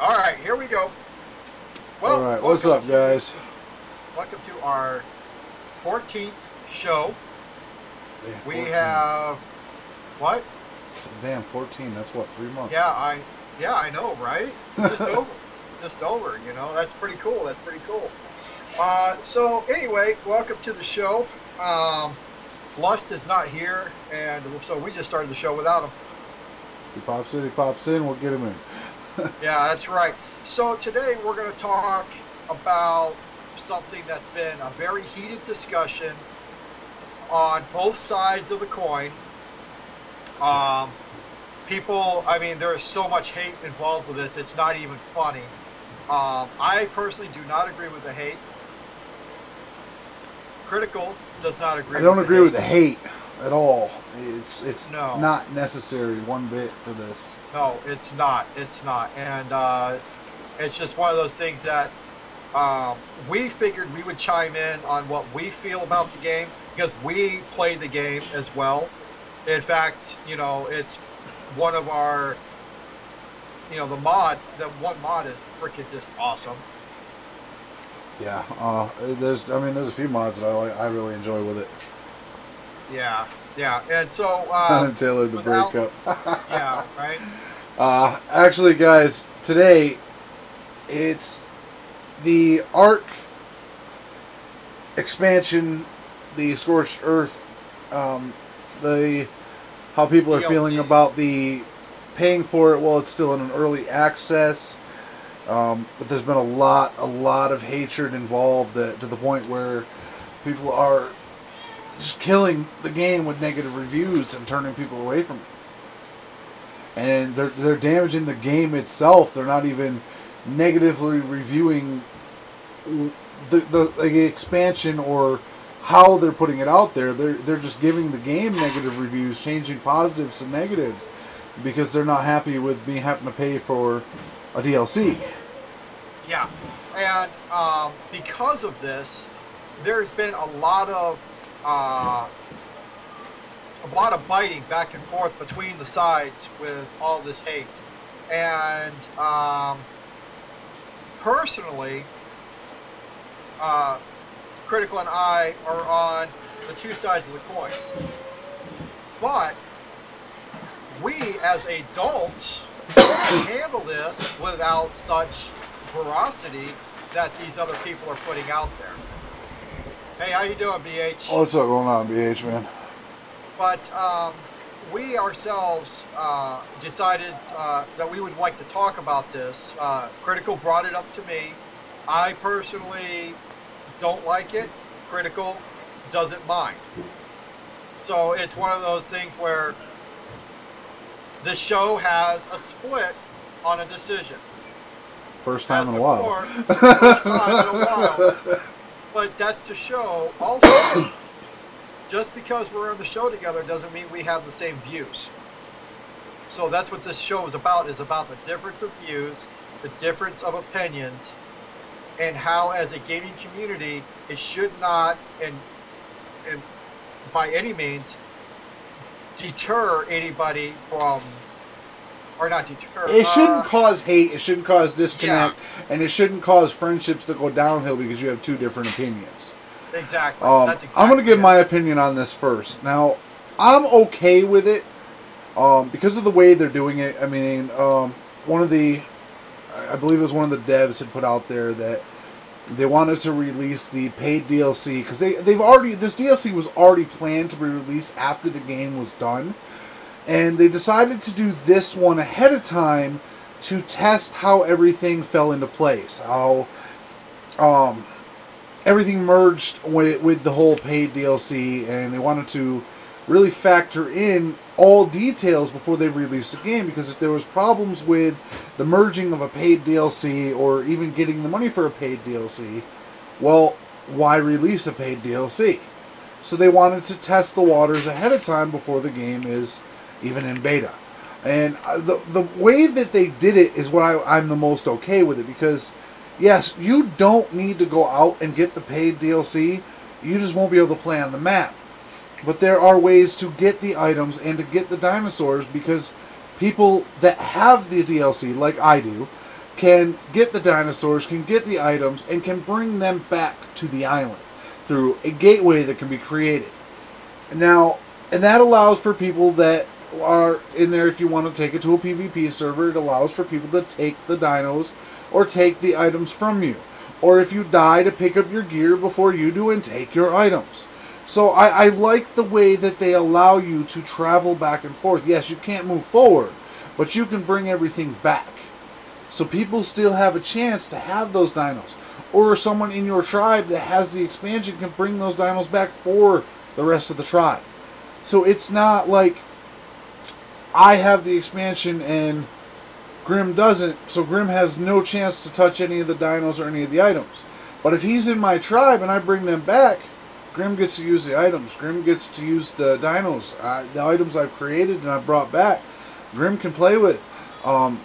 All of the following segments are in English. Alright, here we go. Well, alright, what's up, guys? Welcome to our 14th show. Damn, 14. We have... What? Damn, 14. That's what, 3 months? Yeah, I know, right? Just over. Just over, you know? That's pretty cool. That's pretty cool. So, anyway, welcome to the show. Lust is not here, and so we just started the show without him. If he pops in, we'll get him in. Yeah, that's right. So today we're going to talk about something that's been a very heated discussion on both sides of the coin. People, I mean, there is so much hate involved with this, it's not even funny. I personally do not agree with the hate. Critical does not agree with the hate. I don't agree with the hate at all. It's no. Not necessary one bit for this. No, it's not. It's not. And it's just one of those things that we figured we would chime in on what we feel about the game because we play the game as well. In fact, you know, it's one of our, you know, the mod, that one mod is freaking just awesome. Yeah. There's a few mods that I really enjoy with it. Yeah, yeah, and so... Tom and Taylor, the breakup. Yeah, right? Actually, guys, today, it's the Ark expansion, the Scorched Earth, how people are feeling about the paying for it while it's still in an early access, but there's been a lot of hatred involved to the point where people are... just killing the game with negative reviews and turning people away from it, and they're damaging the game itself. They're not even negatively reviewing the expansion or how they're putting it out there. They're just giving the game negative reviews, changing positives to negatives because they're not happy with me having to pay for a DLC. Yeah, and because of this, there's been a lot of biting back and forth between the sides with all this hate. And personally, Critical and I are on the two sides of the coin. But we as adults can handle this without such ferocity that these other people are putting out there. Hey, how you doing, BH? Oh, what's up going on, BH, man? But we ourselves decided that we would like to talk about this. Critical brought it up to me. I personally don't like it. Critical doesn't mind. So it's one of those things where the show has a split on a decision. First time in a while. First time in a while. But that's to show also, just because we're on the show together doesn't mean we have the same views. So that's what this show is about the difference of views, the difference of opinions, and how as a gaming community, it should not, and by any means, deter anybody from... Or not deter. It shouldn't cause hate. It shouldn't cause disconnect, yeah. And it shouldn't cause friendships to go downhill because you have two different opinions. Exactly. That's exactly. I'm going to give my opinion on this first. Now, I'm okay with it because of the way they're doing it. I mean, I believe it was one of the devs had put out there that they wanted to release the paid DLC because this DLC was already planned to be released after the game was done. And they decided to do this one ahead of time to test how everything fell into place. How everything merged with the whole paid DLC. And they wanted to really factor in all details before they released the game. Because if there was problems with the merging of a paid DLC or even getting the money for a paid DLC, well, why release a paid DLC? So they wanted to test the waters ahead of time before the game is... even in beta. And the way that they did it is what I'm the most okay with it. Because, yes, you don't need to go out and get the paid DLC. You just won't be able to play on the map. But there are ways to get the items and to get the dinosaurs. Because people that have the DLC, like I do, can get the dinosaurs, can get the items, and can bring them back to the island through a gateway that can be created. Now, and that allows for people that are in there, if you want to take it to a PvP server, it allows for people to take the dinos or take the items from you. Or if you die, to pick up your gear before you do and take your items. So I like the way that they allow you to travel back and forth. Yes, you can't move forward, but you can bring everything back. So people still have a chance to have those dinos. Or someone in your tribe that has the expansion can bring those dinos back for the rest of the tribe. So it's not like I have the expansion and Grim doesn't, so Grim has no chance to touch any of the dinos or any of the items. But if he's in my tribe and I bring them back, Grim gets to use the items. Grim gets to use the dinos, the items I've created and I brought back. Grim can play with.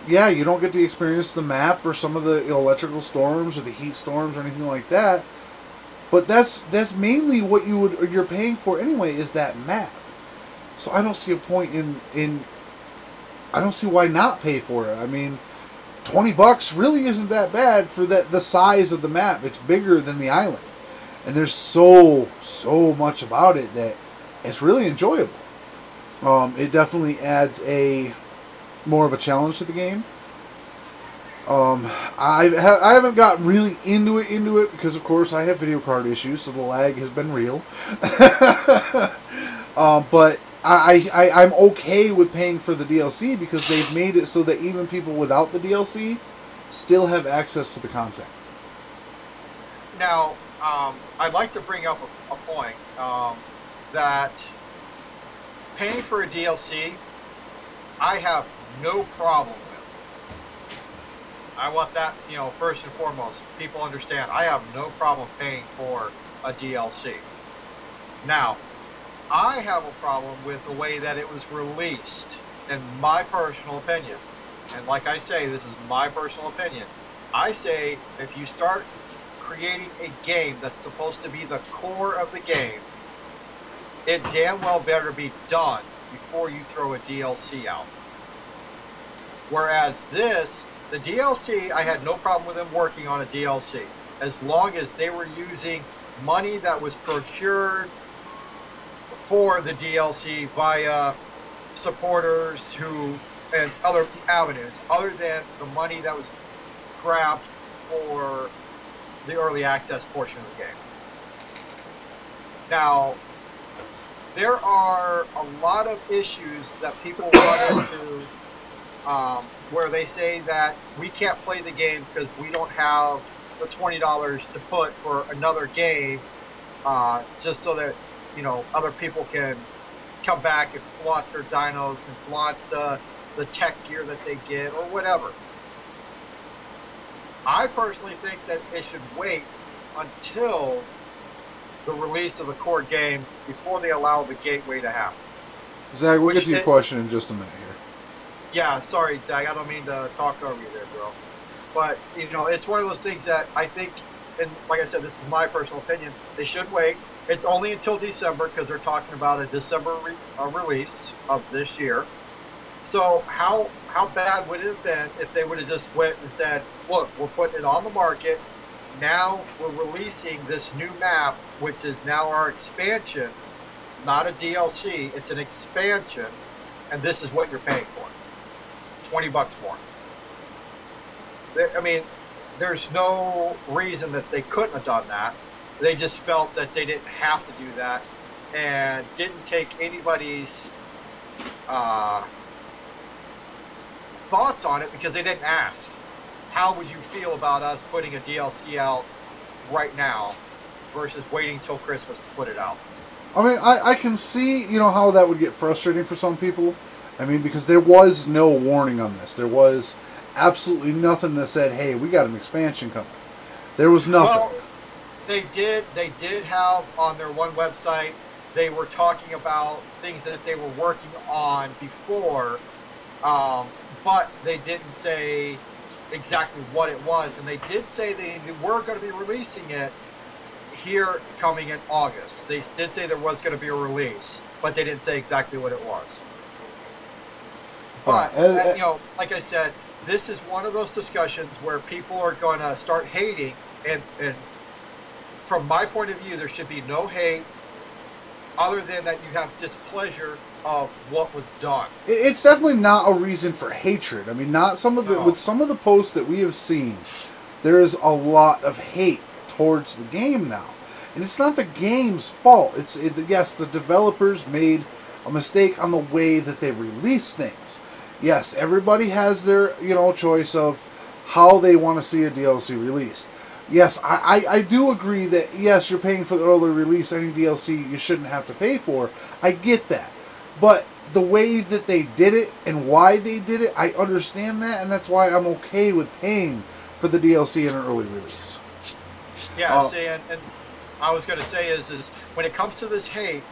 Yeah, you don't get to experience the map or some of the electrical storms or the heat storms or anything like that. But that's mainly what you would, or you're paying for anyway, is that map. So I don't see a point in I don't see why not pay for it. I mean, $20 really isn't that bad for that, the size of the map. It's bigger than the island. And there's so much about it that it's really enjoyable. It definitely adds a more of a challenge to the game. I haven't gotten really into it because, of course, I have video card issues, so the lag has been real. But I'm okay with paying for the DLC because they've made it so that even people without the DLC still have access to the content. Now, I'd like to bring up a point that paying for a DLC, I have no problem with. I want that, you know, first and foremost, people understand. I have no problem paying for a DLC. Now, I have a problem with the way that it was released, in my personal opinion. And like I say, this is my personal opinion. I say if you start creating a game that's supposed to be the core of the game, it damn well better be done before you throw a DLC out. Whereas this, the DLC, I had no problem with them working on a DLC, as long as they were using money that was procured for the DLC via supporters who and other avenues other than the money that was grabbed for the early access portion of the game. Now, there are a lot of issues that people run into where they say that we can't play the game because we don't have the $20 to put for another game just so that, you know, other people can come back and flaunt their dinos and flaunt the tech gear that they get or whatever. I personally think that they should wait until the release of the core game before they allow the gateway to happen. Zag, we'll get to your question in just a minute here. Yeah, sorry, Zag, I don't mean to talk over you there, bro. But, you know, it's one of those things that I think, and like I said, this is my personal opinion, they should wait. It's only until December because they're talking about a December release of this year. So how bad would it have been if they would have just went and said, look, we're putting it on the market. Now we're releasing this new map, which is now our expansion, not a DLC. It's an expansion, and this is what you're paying for. $20 more. I mean, there's no reason that they couldn't have done that. They just felt that they didn't have to do that and didn't take anybody's thoughts on it because they didn't ask. How would you feel about us putting a DLC out right now versus waiting till Christmas to put it out? I mean, I can see, you know, how that would get frustrating for some people. I mean, because there was no warning on this. There was absolutely nothing that said, hey, we got an expansion coming. There was nothing. Well, They did have on their one website, they were talking about things that they were working on before, but they didn't say exactly what it was. And they did say they were going to be releasing it here coming in August. They did say there was going to be a release, but they didn't say exactly what it was. But, you know, like I said, this is one of those discussions where people are going to start hating, and from my point of view, there should be no hate other than that you have displeasure of what was done. It's definitely not a reason for hatred. I mean, not some of the with some of the posts that we have seen, there is a lot of hate towards the game now, and it's not the game's fault. It's yes, the developers made a mistake on the way that they release things. Yes, everybody has their choice of how they want to see a DLC released. Yes, I do agree that, yes, you're paying for the early release. Any DLC you shouldn't have to pay for. I get that. But the way that they did it and why they did it, I understand that, and that's why I'm okay with paying for the DLC in an early release. Yeah, see, and I was going to say is when it comes to this hate,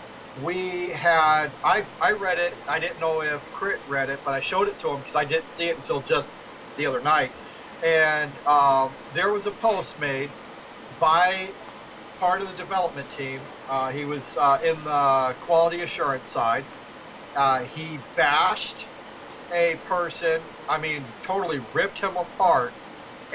we had, I read it. I didn't know if Crit read it, but I showed it to him because I didn't see it until just the other night. And there was a post made by part of the development team. He was in the quality assurance side. He bashed a person, I mean, totally ripped him apart.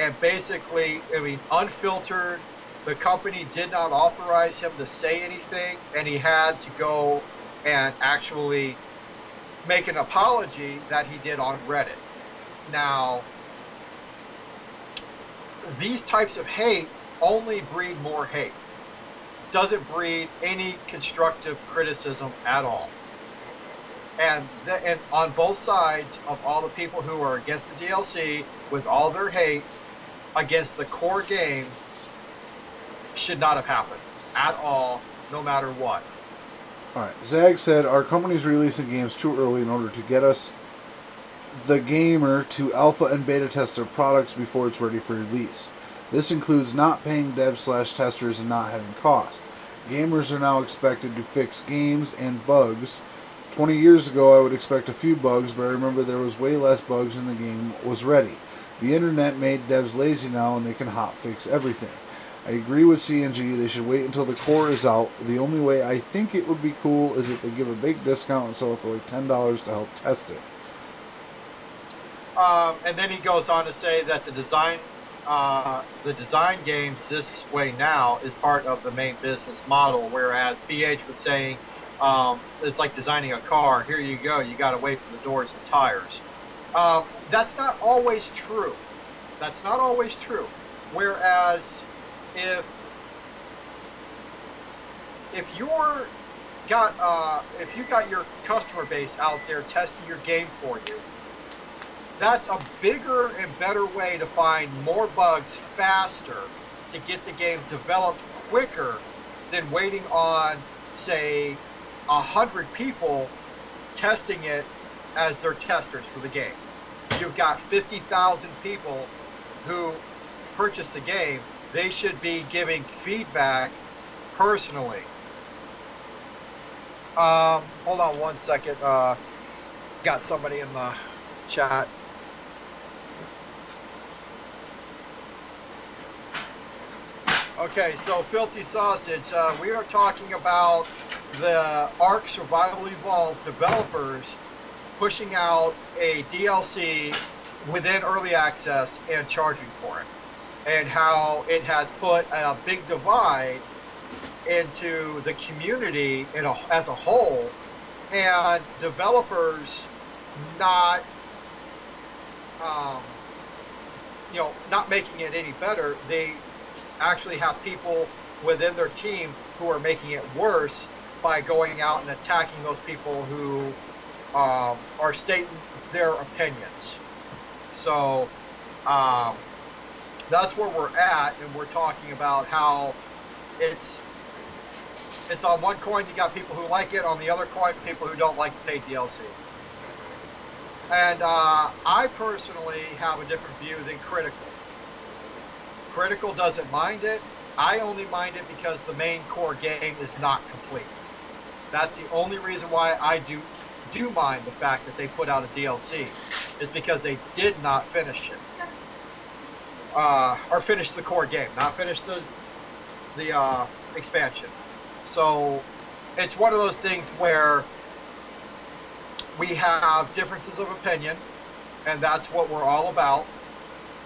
And basically, I mean, unfiltered, the company did not authorize him to say anything. And he had to go and actually make an apology that he did on Reddit. Now, these types of hate only breed more hate. Doesn't breed any constructive criticism at all. And on both sides of all the people who are against the DLC with all their hate against the core game should not have happened at all, no matter what. All right. Zag said, our company's releasing games too early in order to get us the gamer to alpha and beta test their products before it's ready for release. This includes not paying dev/testers and not having costs. Gamers are now expected to fix games and bugs. 20 years ago I would expect a few bugs, but I remember there was way less bugs when the game was ready. The internet made devs lazy now and they can hot fix everything. I agree with CNG, they should wait until the core is out. The only way I think it would be cool is if they give a big discount and sell it for like $10 to help test it. And then he goes on to say that the design games this way now is part of the main business model, whereas BH was saying it's like designing a car. Here you go. You got to wait for the doors and tires. That's not always true. That's not always true. Whereas if you got your customer base out there testing your game for you, that's a bigger and better way to find more bugs faster to get the game developed quicker than waiting on, say, 100 people testing it as their testers for the game. You've got 50,000 people who purchased the game. They should be giving feedback personally. Hold on one second. Got somebody in the chat. Okay, so Filthy Sausage, we are talking about the Ark Survival Evolved developers pushing out a DLC within early access and charging for it, and how it has put a big divide into the community as a whole, and developers not making it any better. They actually have people within their team who are making it worse by going out and attacking those people who are stating their opinions. So that's where we're at, and we're talking about how it's on one coin you got people who like it, on the other coin people who don't like paid DLC. And I personally have a different view than Critical. Critical doesn't mind it. I only mind it because the main core game is not complete. That's the only reason why I do mind the fact that they put out a DLC, is because they did not finish it. Or finish the core game, not finish the expansion. So it's one of those things where we have differences of opinion. And that's what we're all about,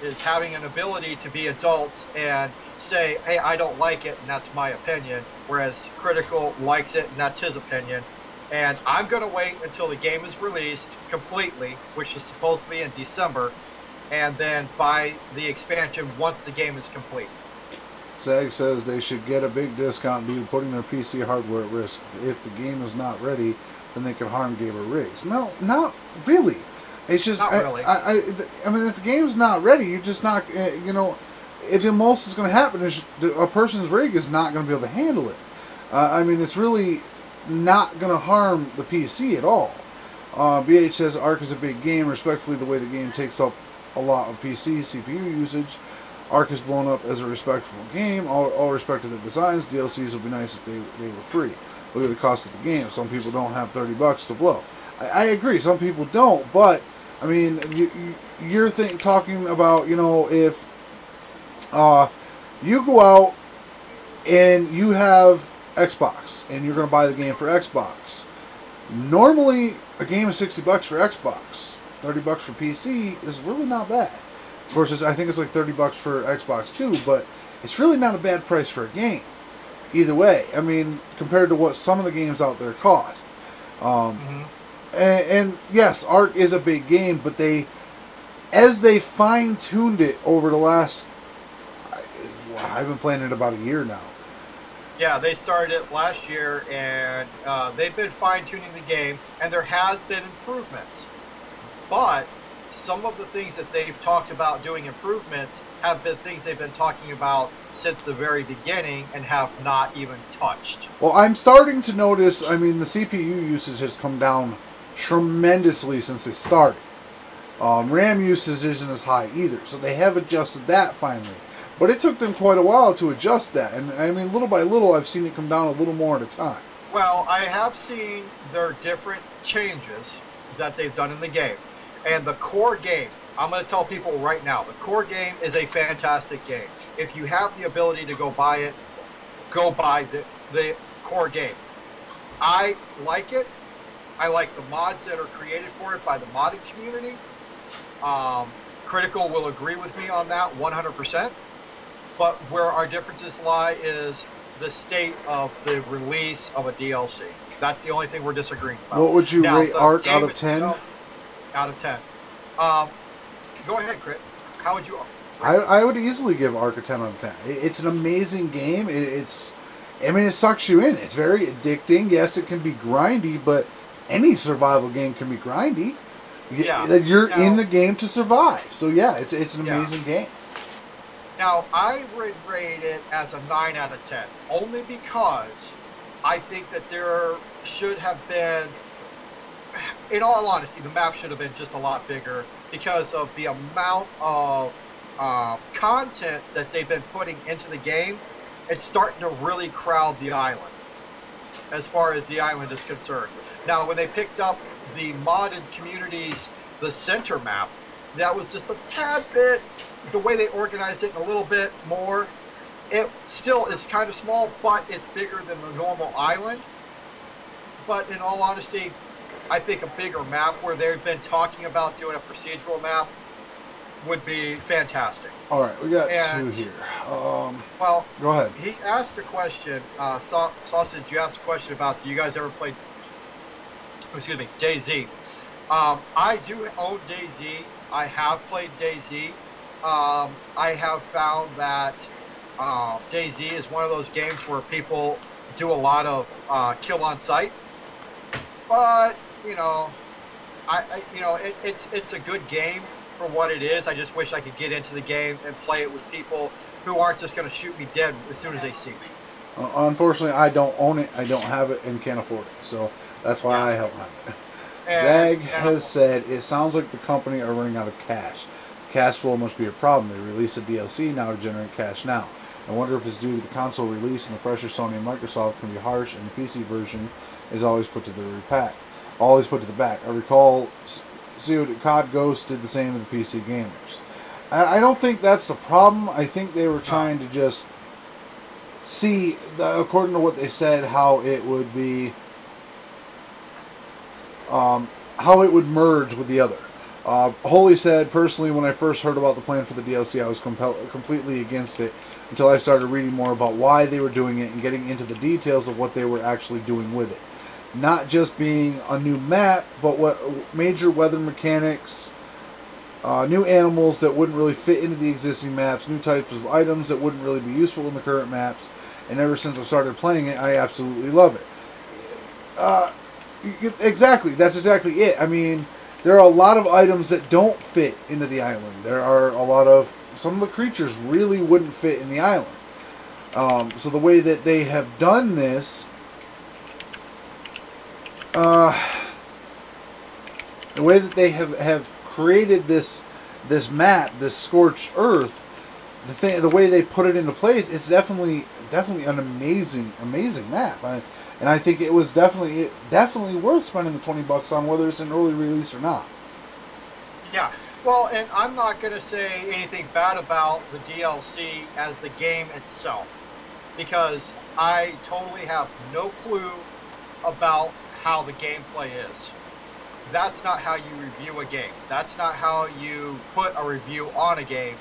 is having an ability to be adults and say, hey, I don't like it, and that's my opinion, whereas Critical likes it, and that's his opinion. And I'm going to wait until the game is released completely, which is supposed to be in December, and then buy the expansion once the game is complete. SAG says they should get a big discount due to putting their PC hardware at risk. If the game is not ready, then they could harm gamer rigs. No, not really. It's just, I mean, if the game's not ready, you're just not, you know, the most is going to happen is a person's rig is not going to be able to handle it. I mean, it's really not going to harm the PC at all. BH says Ark is a big game. Respectfully, the way the game takes up a lot of PC CPU usage, Ark is blown up as a respectful game. All respect to their designs. DLCs would be nice if they were free. Look at the cost of the game. Some people don't have $30 to blow. I agree. Some people don't, but I mean, you're talking about, you know, if you go out and you have Xbox and you're going to buy the game for Xbox. Normally, a game is $60 for Xbox. $30 for PC is really not bad. Of course, I think it's like $30 for Xbox too, but it's really not a bad price for a game. Either way, I mean, compared to what some of the games out there cost. And yes, Ark is a big game, but as they fine-tuned it over the last, I've been playing it about a year now. Yeah, they started it last year, and they've been fine-tuning the game, and there has been improvements. But some of the things that they've talked about doing improvements have been things they've been talking about since the very beginning and have not even touched. Well, I'm starting to notice, I mean, the CPU usage has come down tremendously since they started. RAM usage isn't as high either, so they have adjusted that finally. But it took them quite a while to adjust that, and I mean, little by little, I've seen it come down a little more at a time. Well, I have seen their different changes that they've done in the game. And the core game, I'm going to tell people right now, the core game is a fantastic game. If you have the ability to go buy it, go buy the core game. I like it. I like the mods that are created for it by the modding community. Critical will agree with me on that 100%. But where our differences lie is the state of the release of a DLC. That's the only thing we're disagreeing about. What would you rate Ark out of 10? Out of 10. Go ahead, Crit. How would you... I would easily give Ark a 10 out of 10. It's an amazing game. I mean, it sucks you in. It's very addicting. Yes, it can be grindy, but any survival game can be grindy. Yeah. You're in the game to survive. So, yeah, it's an amazing game. Now, I would rate it as a 9 out of 10, only because I think that there should have been... In all honesty, the map should have been just a lot bigger because of the amount of content that they've been putting into the game. It's starting to really crowd the island, as far as the island is concerned. Now, when they picked up the modded communities, the center map, that was just a tad bit, the way they organized it a little bit more. It still is kind of small, but it's bigger than the normal island. But in all honesty, I think a bigger map where they've been talking about doing a procedural map would be fantastic. All right, we got two here. Well, go ahead. He asked a question, Sausage, you asked a question about, do you guys ever play, DayZ? I do own DayZ. I have played DayZ. I have found that DayZ is one of those games where people do a lot of kill on sight. But, you know, it's a good game for what it is. I just wish I could get into the game and play it with people who aren't just going to shoot me dead as soon as they see me. Unfortunately, I don't own it, I don't have it, and can't afford it. So that's why I help it. Zag has said, it sounds like the company are running out of cash. The cash flow must be a problem. They release a DLC now to generate cash now. I wonder if it's due to the console release and the pressure Sony and Microsoft can be harsh, and the PC version is always put to the back. I recall COD Ghost did the same to the PC gamers. I don't think that's the problem. I think they were trying to just see, according to what they said, how it would be, how it would merge with the other. Holy said, personally, when I first heard about the plan for the DLC, I was completely against it until I started reading more about why they were doing it and getting into the details of what they were actually doing with it. Not just being a new map, but what major weather mechanics, new animals that wouldn't really fit into the existing maps, new types of items that wouldn't really be useful in the current maps, and ever since I've started playing it, I absolutely love it. Exactly, that's exactly it. I mean, there are a lot of items that don't fit into the island. There are a lot of... some of the creatures really wouldn't fit in the island. So the way that they have done this... the way that they have created this map, this Scorched Earth, the way they put it into place, it's definitely an amazing map. And I think it was definitely worth spending the $20 on, whether it's an early release or not. Yeah, well, and I'm not going to say anything bad about the DLC as the game itself, because I totally have no clue about how the gameplay is. That's not how you review a game. That's not how you put a review on a game,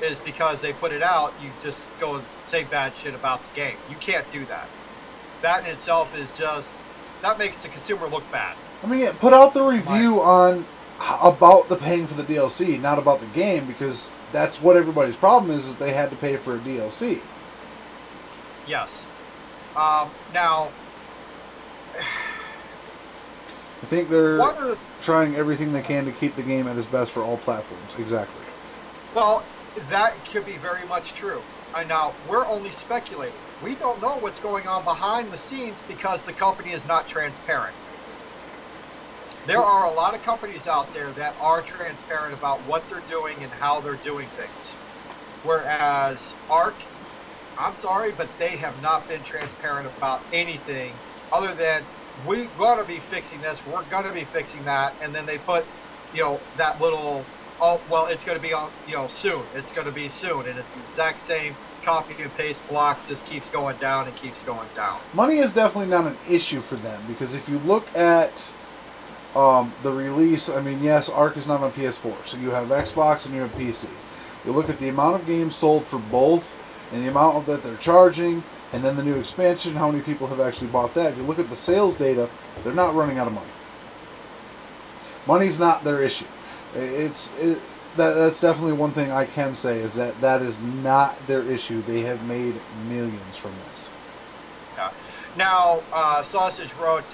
is because they put it out, you just go and say bad shit about the game. You can't do that. That in itself is just, that makes the consumer look bad. I mean, yeah, put out the review on about the paying for the DLC, not about the game, because that's what everybody's problem is they had to pay for a DLC. Yes. Now... I think they're trying everything they can to keep the game at its best for all platforms. Exactly. Well, that could be very much true. And now, we're only speculating. We don't know what's going on behind the scenes because the company is not transparent. There are a lot of companies out there that are transparent about what they're doing and how they're doing things. Whereas Ark, I'm sorry, but they have not been transparent about anything other than... we're going to be fixing this, we're going to be fixing that, and then they put, you know, that little, oh, well, it's going to be on, you know, soon, it's going to be soon, and it's the exact same copy and paste block, just keeps going down and keeps going down. Money is definitely not an issue for them, because if you look at the release, I mean, yes, Ark is not on PS4, so you have Xbox and you have PC. You look at the amount of games sold for both, and the amount that they're charging, and then the new expansion, how many people have actually bought that. If you look at the sales data, they're not running out of money. Money's not their issue. That's definitely one thing I can say, is that that is not their issue. They have made millions from this. Yeah. Now, Sausage wrote,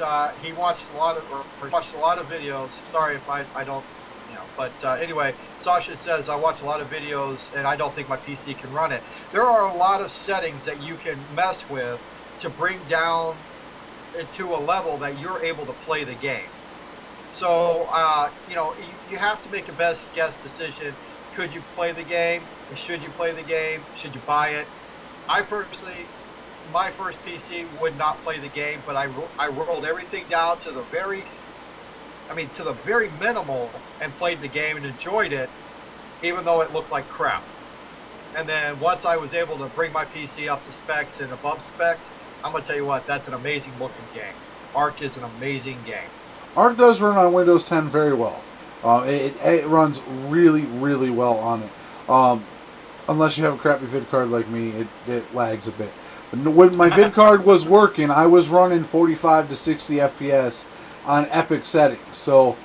he watched a lot of videos. Sorry if I don't, you know, but anyway, Sausage says, I watch a lot of videos and I don't think my PC can run it. There are a lot of settings that you can mess with to bring down to a level that you're able to play the game. So, you know, you have to make a best guess decision. Could you play the game? Should you play the game? Should you buy it? I personally, my first PC would not play the game, but I rolled everything down to the very... to the very minimal, and played the game and enjoyed it, even though it looked like crap. And then once I was able to bring my PC up to specs and above specs, I'm going to tell you what, that's an amazing looking game. Ark is an amazing game. Ark does run on Windows 10 very well. It runs really, really well on it. Unless you have a crappy vid card like me, it lags a bit. But when my vid card was working, I was running 45 to 60 FPS on epic settings. So,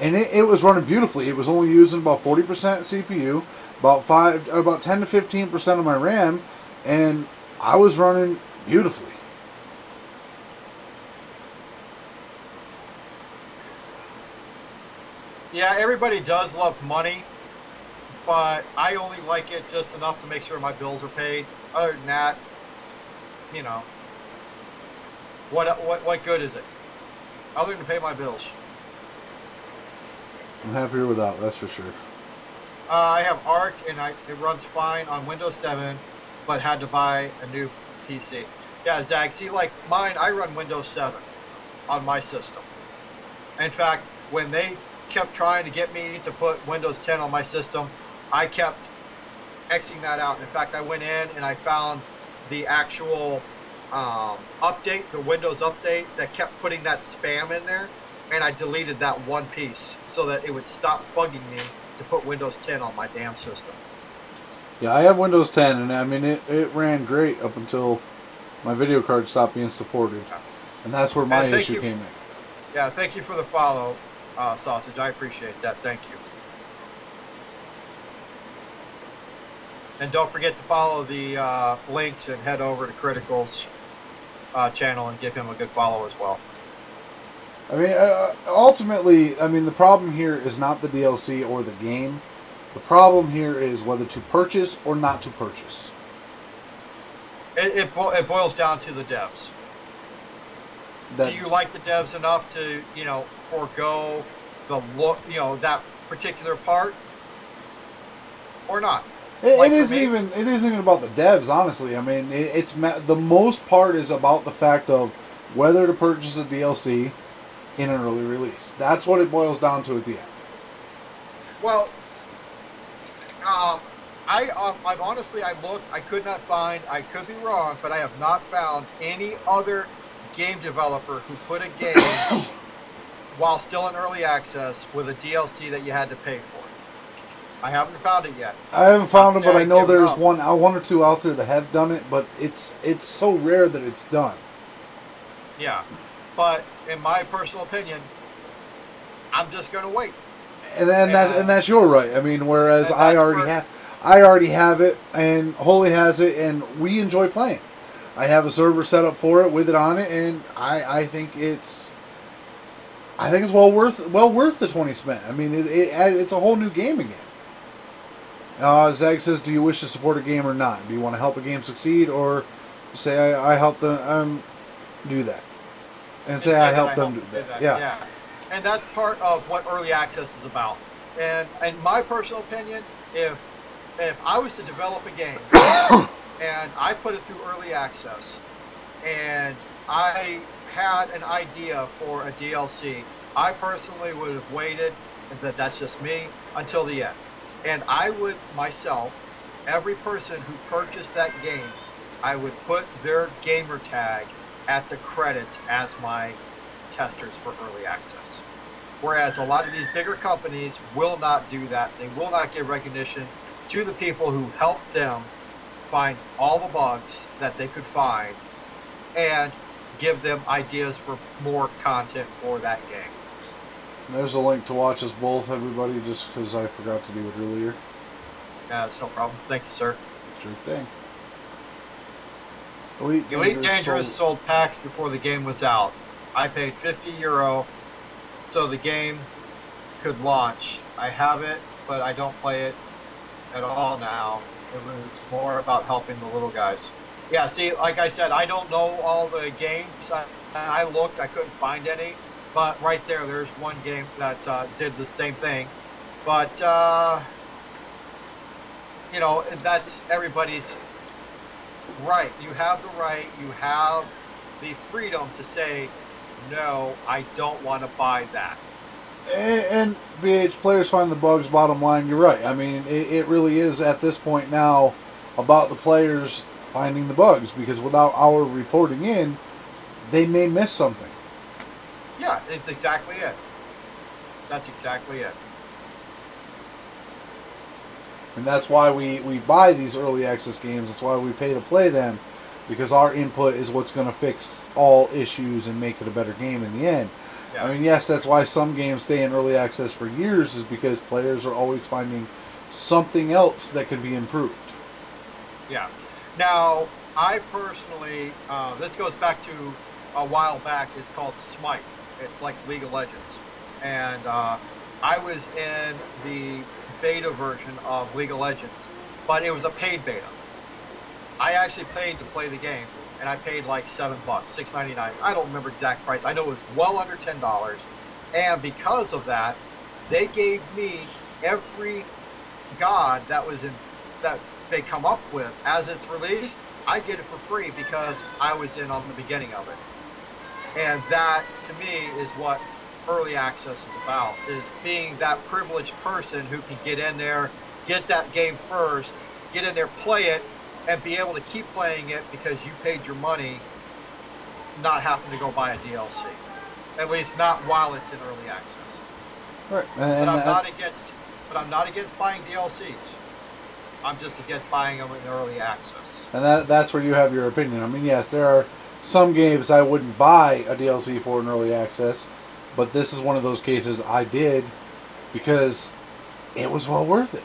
and it was running beautifully. It was only using about 40% CPU, about 10 to 15% of my RAM, and I was running beautifully. Yeah, everybody does love money, but I only like it just enough to make sure my bills are paid. Other than that, you know, what good is it? Other than to pay my bills. I'm happier without, that's for sure. I have Ark, and it runs fine on Windows 7, but had to buy a new PC. Yeah, Zach, see, like mine, I run Windows 7 on my system. In fact, when they kept trying to get me to put Windows 10 on my system, I kept Xing that out. In fact, I went in and I found the actual... update, the Windows update that kept putting that spam in there, and I deleted that one piece so that it would stop bugging me to put Windows 10 on my damn system. Yeah, I have Windows 10, and I mean, it ran great up until my video card stopped being supported. And that's where my issue came in. Yeah, thank you for the follow, Sausage. I appreciate that. Thank you. And don't forget to follow the links and head over to Critical's channel and give him a good follow as well. I mean, ultimately, I mean, the problem here is not the DLC or the game. The problem here is whether to purchase or not to purchase. It boils down to the devs. Do you like the devs enough to, you know, forego the look, you know, that particular part, or not? It isn't even about the devs, honestly. I mean, it's the most part is about the fact of whether to purchase a DLC in an early release. That's what it boils down to at the end. Well, I've honestly, I looked, I could not find. I could be wrong, but I have not found any other game developer who put a game while still in early access with a DLC that you had to pay for. I haven't found it yet. I haven't found it, but I know there's one or two out there that have done it, but it's so rare that it's done. Yeah, but in my personal opinion, I'm just going to wait. And then that's your right. I mean, whereas I already have it, and Holy has it, and we enjoy playing. I have a server set up for it with it on it, and I think it's well worth the $20 spent. I mean, it's a whole new game again. Zag says, "Do you wish to support a game or not? Do you want to help a game succeed, or say I help them do that, and say I help them do that?" Yeah, and that's part of what early access is about. And in my personal opinion, if I was to develop a game. And I put it through early access, and I had an idea for a DLC, I personally would have waited, but that's just me, until the end. And I would, myself, every person who purchased that game, I would put their gamer tag at the credits as my testers for early access. Whereas a lot of these bigger companies will not do that. They will not give recognition to the people who helped them find all the bugs that they could find and give them ideas for more content for that game. There's a link to watch us both, everybody, just because I forgot to do it earlier. Yeah, that's no problem. Thank you, sir. Sure thing. Elite Dangerous sold packs before the game was out. I paid €50 so the game could launch. I have it, but I don't play it at all now. It was more about helping the little guys. Yeah, see, like I said, I don't know all the games. I looked, I couldn't find any. But right there, there's one game that did the same thing. But, you know, that's everybody's right. You have the right, you have the freedom to say, no, I don't want to buy that. And BH, players find the bugs, bottom line, you're right. I mean, it really is at this point now about the players finding the bugs, because without our reporting in, they may miss something. Yeah, it's exactly it. That's exactly it. And that's why we buy these early access games. That's why we pay to play them, because our input is what's going to fix all issues and make it a better game in the end. Yeah. I mean, yes, that's why some games stay in early access for years, is because players are always finding something else that can be improved. Yeah. Now, I personally, this goes back to a while back. It's called Smite. It's like League of Legends. And I was in the beta version of League of Legends, but it was a paid beta. I actually paid to play the game. And I paid like $7, $6.99. I don't remember exact price. I know it was well under $10. And because of that, they gave me every god that was in that they come up with as it's released. I get it for free because I was in on the beginning of it. And that, to me, is what early access is about: is being that privileged person who can get in there, get that game first, get in there, play it, and be able to keep playing it because you paid your money, not having to go buy a DLC. At least not while it's in early access. Right. And but I'm not against buying DLCs. I'm just against buying them in early access. And that's where you have your opinion. I mean, yes, there are some games I wouldn't buy a DLC for in early access, but this is one of those cases I did because it was well worth it.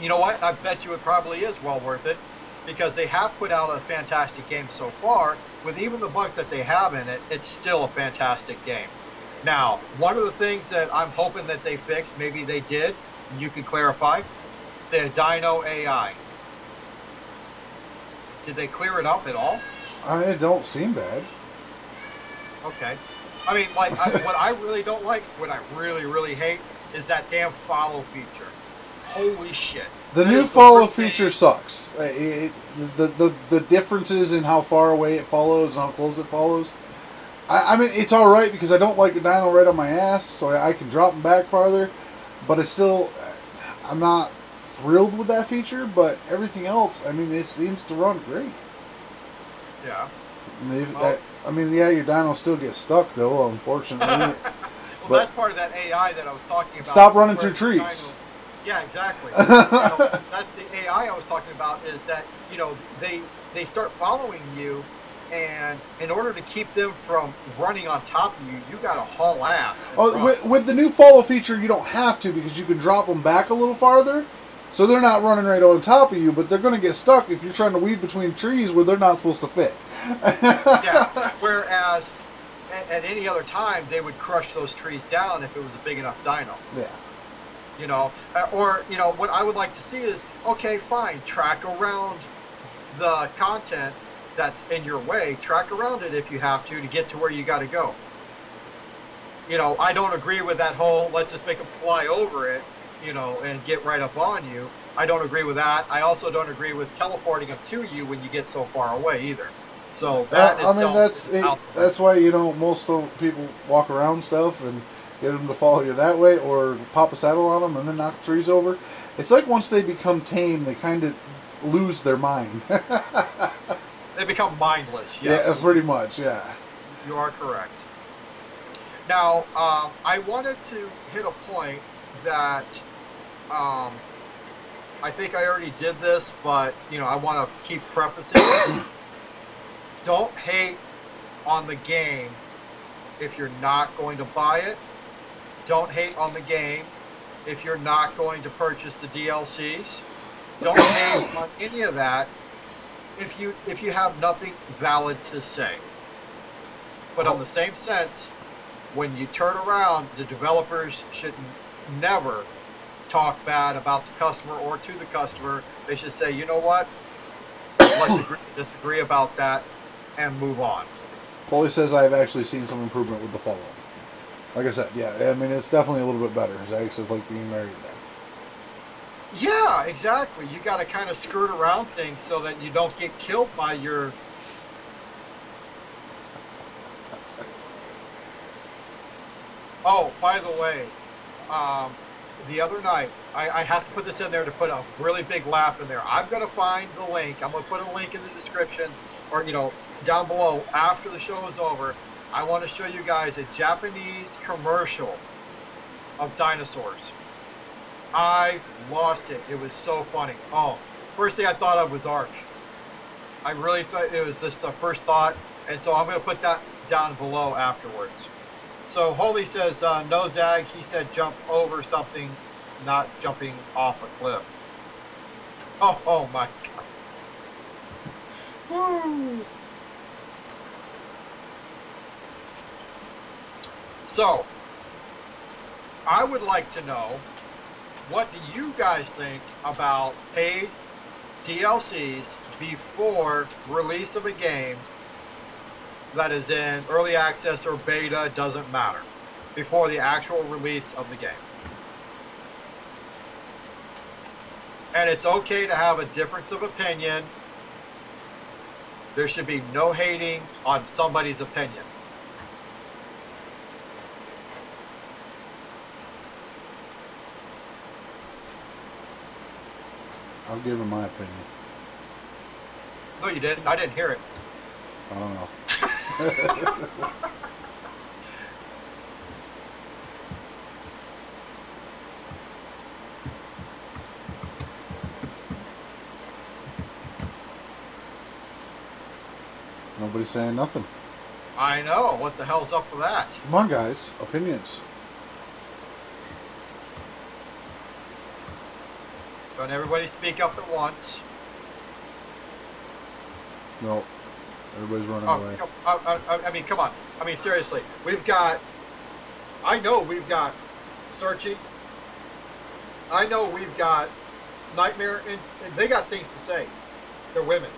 You know what? I bet you it probably is well worth it, because they have put out a fantastic game so far. With even the bugs that they have in it, it's still a fantastic game. Now, one of the things that I'm hoping that they fixed, maybe they did, and you can clarify, the Dino AI. Did they clear it up at all? It don't seem bad. Okay. I mean, like, what I really don't like, what I really, really hate, is that damn follow feature. Holy shit. The new follow feature sucks. The differences in how far away it follows and how close it follows. I mean, it's alright because I don't like a dino right on my ass, so I can drop them back farther. But it's still, I'm not thrilled with that feature, but everything else, I mean, it seems to run great. Yeah. Yeah, your dino still gets stuck, though, unfortunately. Well, that's part of that AI that I was talking about. Stop running through trees. Yeah, exactly. You know, that's the AI I was talking about, is that, you know, they start following you, and in order to keep them from running on top of you, you got to haul ass. Oh, with the new follow feature, you don't have to, because you can drop them back a little farther, so they're not running right on top of you, but they're going to get stuck if you're trying to weave between trees where they're not supposed to fit. Yeah, whereas at any other time, they would crush those trees down if it was a big enough dino. Yeah. You know, or, you know, what I would like to see is, okay, fine, track around the content that's in your way. Track around it if you have to get to where you got to go. You know, I don't agree with that whole, let's just make them fly over it, you know, and get right up on you. I don't agree with that. I also don't agree with teleporting them to you when you get so far away either. So that I mean, that's why, you know, most people walk around stuff and get them to follow you that way, or pop a saddle on them and then knock the trees over. It's like once they become tame, they kind of lose their mind. They become mindless, yes. Yeah, pretty much, yeah. You are correct. Now, I wanted to hit a point that I think I already did this, but, you know, I want to keep prefacing it. Don't hate on the game if you're not going to buy it. Don't hate on the game if you're not going to purchase the DLCs. Don't hate on any of that if you have nothing valid to say. But on the same sense, when you turn around, the developers should never talk bad about the customer or to the customer. They should say, you know what, let's disagree about that and move on. Paulie says I've actually seen some improvement with the follow-up. Like I said, yeah, I mean, it's definitely a little bit better. Zach says, like, being married now. Yeah, exactly. You got to kind of skirt around things so that you don't get killed by your... Oh, by the way, the other night, I have to put this in there to put a really big laugh in there. I'm going to find the link. I'm going to put a link in the description, or, you know, down below after the show is over. I want to show you guys a Japanese commercial of dinosaurs. I lost it. It was so funny. Oh, first thing I thought of was Ark. I really thought it was just the first thought, and so I'm going to put that down below afterwards. So Holy says, no Zag, he said jump over something, not jumping off a cliff. Oh my God. Woo! So, I would like to know, what do you guys think about paid DLCs before release of a game that is in early access or beta, doesn't matter, before the actual release of the game? And it's okay to have a difference of opinion. There should be no hating on somebody's opinion. I'll give him my opinion. No, you didn't. I didn't hear it. I don't know. Nobody's saying nothing. I know. What the hell's up for that? Come on, guys. Opinions. Don't everybody speak up at once. No. Everybody's running away. I mean, come on. I mean, seriously. We've got... I know we've got Searchy. I know we've got Nightmare. And they got things to say. They're women.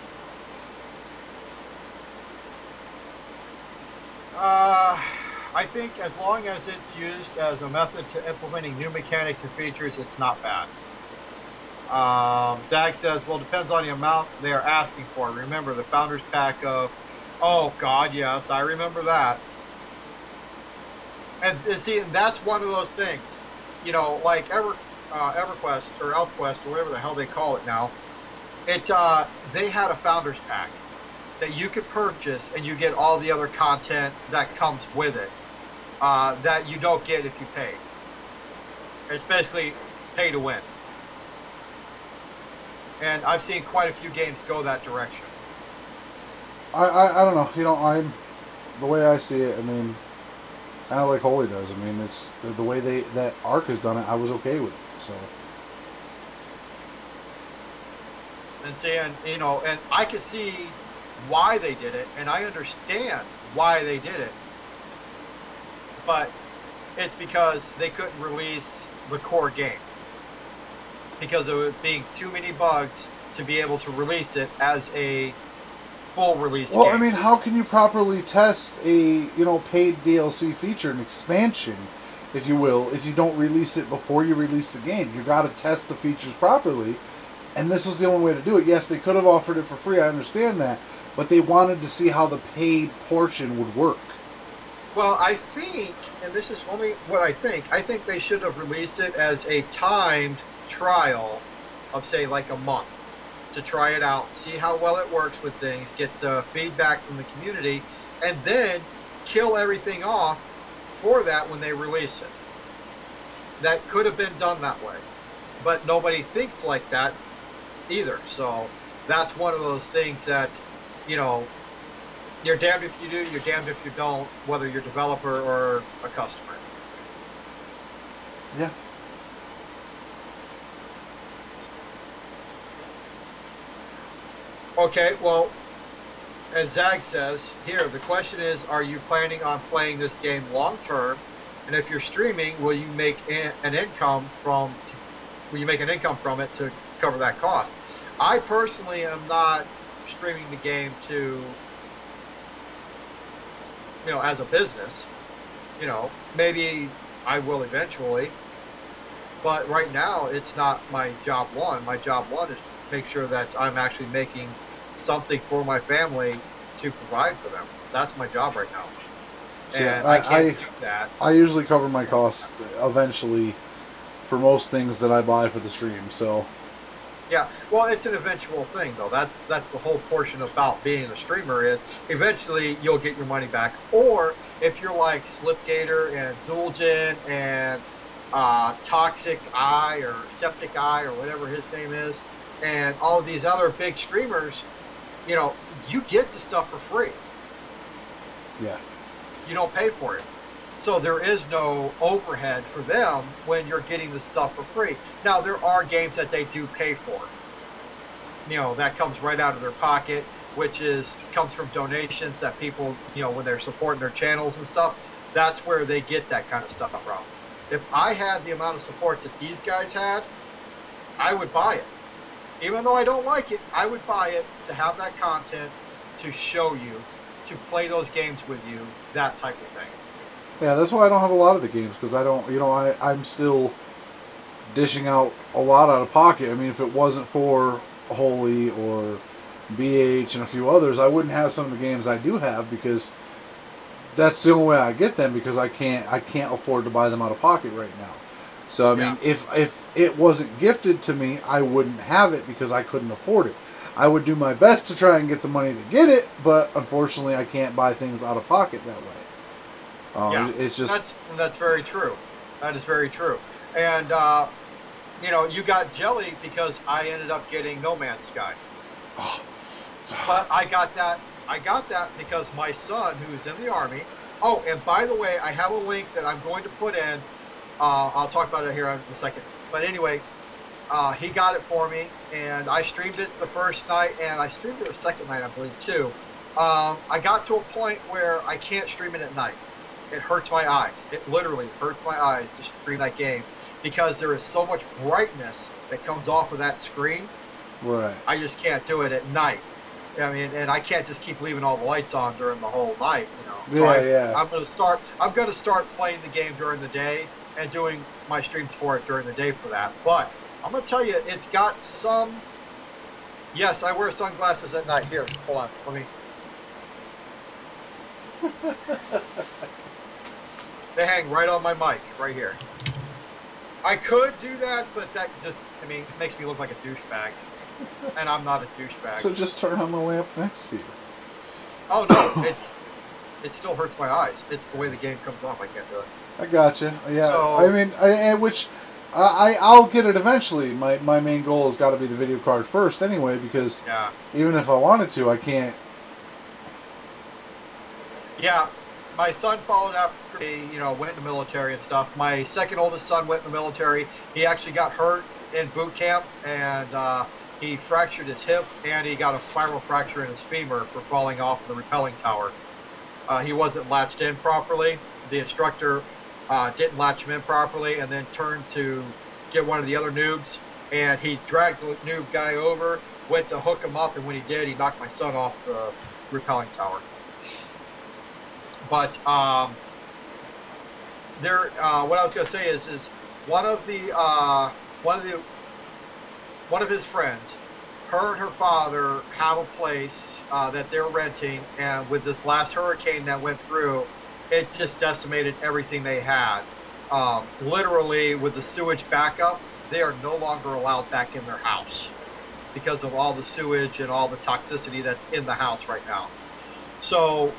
I think as long as it's used as a method to implementing new mechanics and features, it's not bad. Zach says, well, depends on the amount they are asking for. Remember the Founders Pack of, oh God, yes, I remember that. And see, that's one of those things, you know, like EverQuest or ElfQuest or whatever the hell they call it now. They had a Founders Pack that you could purchase and you get all the other content that comes with it that you don't get if you pay. It's basically pay to win. And I've seen quite a few games go that direction. I don't know. You know, the way I see it, I mean, I don't like Holy does. I mean, it's the way that Ark has done it, I was okay with it, so. And saying, you know, and I could see why they did it, and I understand why they did it. But it's because they couldn't release the core game, because of it being too many bugs to be able to release it as a full release game. Well, I mean, how can you properly test a, you know, paid DLC feature, an expansion, if you will, if you don't release it before you release the game? You got to test the features properly, and this is the only way to do it. Yes, they could have offered it for free, I understand that, but they wanted to see how the paid portion would work. Well, I think, and this is only what I think they should have released it as a timed trial of, say, like a month to try it out, see how well it works with things, get the feedback from the community, and then kill everything off for that when they release it. That could have been done that way, but nobody thinks like that either. So that's one of those things that, you know, you're damned if you do, you're damned if you don't, whether you're a developer or a customer. Yeah. Okay, well, as Zag says here, the question is, are you planning on playing this game long-term? And if you're streaming, will you make an income from it to cover that cost? I personally am not streaming the game to, you know, as a business. You know, maybe I will eventually, but right now it's not my job one. My job one is to make sure that I'm actually making something for my family to provide for them. That's my job right now. So, and I can't do that. I usually cover my costs eventually for most things that I buy for the stream, so. Yeah, well, it's an eventual thing, though. That's the whole portion about being a streamer is eventually you'll get your money back. Or if you're like Slipgator and Zul'jin and Toxic Eye or Septic Eye or whatever his name is, and all these other big streamers, you know, you get the stuff for free. Yeah. You don't pay for it. So there is no overhead for them when you're getting the stuff for free. Now, there are games that they do pay for. You know, that comes right out of their pocket, which is comes from donations that people, you know, when they're supporting their channels and stuff, that's where they get that kind of stuff from. If I had the amount of support that these guys had, I would buy it. Even though I don't like it, I would buy it to have that content, to show you, to play those games with you, that type of thing. Yeah, that's why I don't have a lot of the games, because I don't, you know, I'm still dishing out a lot out of pocket. I mean, if it wasn't for Holy or BH and a few others, I wouldn't have some of the games I do have, because that's the only way I get them, because I can't afford to buy them out of pocket right now. So, I mean, if it wasn't gifted to me, I wouldn't have it because I couldn't afford it. I would do my best to try and get the money to get it, but unfortunately I can't buy things out of pocket that way. Yeah, it's just that's very true. That is very true. And you know, you got jelly because I ended up getting No Man's Sky. Oh. But I got that because my son, who's in the Army. Oh, and by the way, I have a link that I'm going to put in. I'll talk about it here in a second. But anyway, he got it for me, and I streamed it the first night, and I streamed it the second night, I believe, too. I got to a point where I can't stream it at night. It hurts my eyes. It literally hurts my eyes to stream that game because there is so much brightness that comes off of that screen. Right. I just can't do it at night. I mean, and I can't just keep leaving all the lights on during the whole night, you know. Yeah, yeah. I'm gonna start playing the game during the day and doing my streams for it during the day for that. But I'm gonna tell you, it's got some. Yes, I wear sunglasses at night. Here, hold on, let me. They hang right on my mic, right here. I could do that, but that just—I mean—it makes me look like a douchebag. And I'm not a douchebag. So just turn on the lamp next to you. Oh, no. It still hurts my eyes. It's the way the game comes off. I can't do it. I gotcha. Yeah. So, I mean, I'll get it eventually. My main goal has got to be the video card first anyway, because yeah. Even if I wanted to, I can't. Yeah. My son followed after me, you know, went in the military and stuff. My second oldest son went in the military. He actually got hurt in boot camp, and... he fractured his hip, and he got a spiral fracture in his femur for falling off the rappelling tower. He wasn't latched in properly. The instructor didn't latch him in properly, and then turned to get one of the other noobs, and he dragged the noob guy over, went to hook him up, and when he did, he knocked my son off the rappelling tower. But what I was going to say is one of his friends, her and her father have a place that they're renting, and with this last hurricane that went through, it just decimated everything they had. Literally, with the sewage backup, they are no longer allowed back in their house because of all the sewage and all the toxicity that's in the house right now. So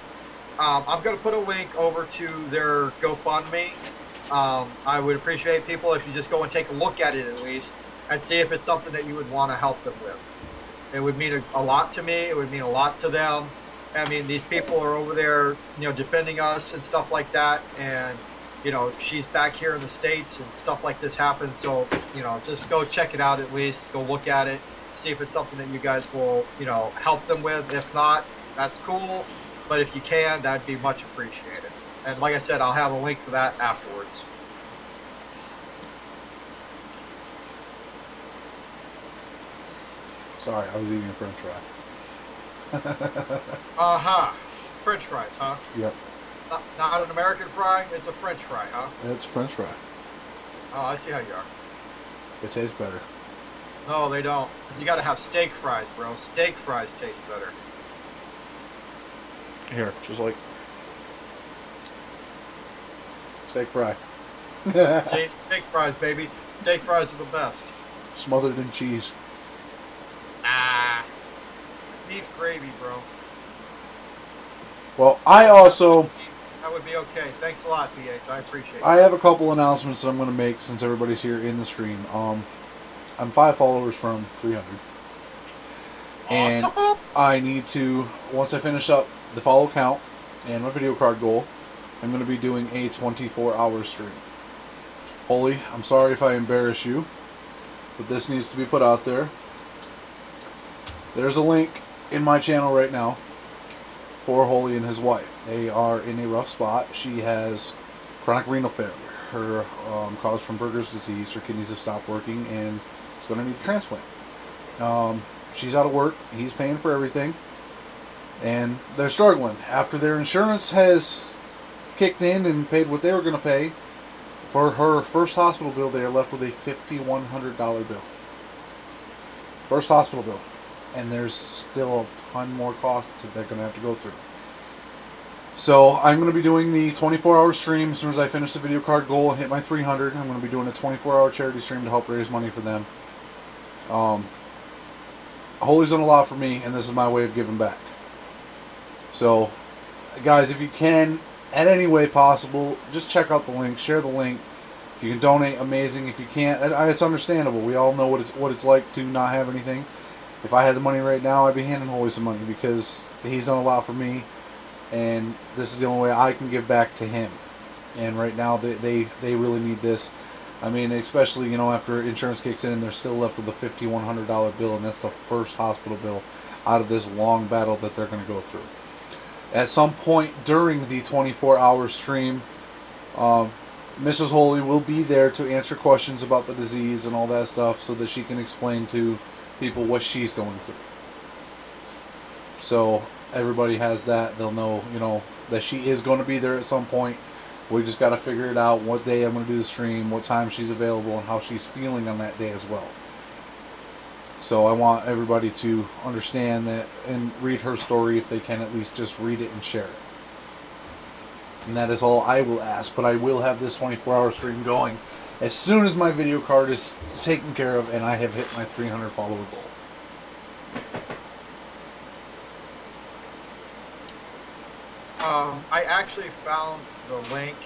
I'm going to put a link over to their GoFundMe. I would appreciate people if you just go and take a look at it at least. And see if it's something that you would want to help them with. It would mean a lot to me. It would mean a lot to them. I mean, these people are over there, you know, defending us and stuff like that. And, you know, she's back here in the States and stuff like this happens. So, you know, just go check it out at least. Go look at it. See if it's something that you guys will, you know, help them with. If not, that's cool. But if you can, that'd be much appreciated. And like I said, I'll have a link for that afterwards. Sorry, I was eating a french fry. Uh-huh. French fries, huh? Yep. Not an American fry, it's a french fry, huh? It's a french fry. Oh, I see how you are. They taste better. No, they don't. You gotta have steak fries, bro. Steak fries taste better. Here, just like... steak fry. See, steak fries, baby. Steak fries are the best. Smothered in cheese. Ah, beef gravy, bro. Well, I also... that would be okay. Thanks a lot, BH. I appreciate it. I have a couple announcements that I'm going to make since everybody's here in the stream. I'm 5 followers from 300. And awesome. I need to, once I finish up the follow count and my video card goal, I'm going to be doing a 24-hour stream. Holy, I'm sorry if I embarrass you, but this needs to be put out there. There's a link in my channel right now for Holy and his wife. They are in a rough spot. She has chronic renal failure. Her caused from Berger's disease. Her kidneys have stopped working and it's going to need a transplant. She's out of work. He's paying for everything. And they're struggling. After their insurance has kicked in and paid what they were going to pay, for her first hospital bill, they are left with a $5,100 bill. First hospital bill. And there's still a ton more costs that they're going to have to go through. So I'm going to be doing the 24-hour stream as soon as I finish the video card goal and hit my 300. I'm going to be doing a 24-hour charity stream to help raise money for them. Holy's done a lot for me, and this is my way of giving back. So, guys, if you can, at any way possible, just check out the link, share the link. If you can donate, amazing. If you can't, it's understandable. We all know what it's like to not have anything. If I had the money right now, I'd be handing Holy some money because he's done a lot for me, and this is the only way I can give back to him. And right now, they really need this. I mean, especially, you know, after insurance kicks in, they're still left with a $5,100 bill, and that's the first hospital bill out of this long battle that they're going to go through. At some point during the 24-hour stream, Mrs. Holy will be there to answer questions about the disease and all that stuff so that she can explain to people what she's going through. So everybody has that. They'll know, you know, that she is going to be there at some point. We just got to figure it out, what day I'm going to do the stream, what time she's available, and how she's feeling on that day as well. So I want everybody to understand that and read her story if they can, at least just read it and share it. And that is all I will ask, but I will have this 24-hour stream going as soon as my video card is taken care of and I have hit my 300 follower goal. I actually found the link.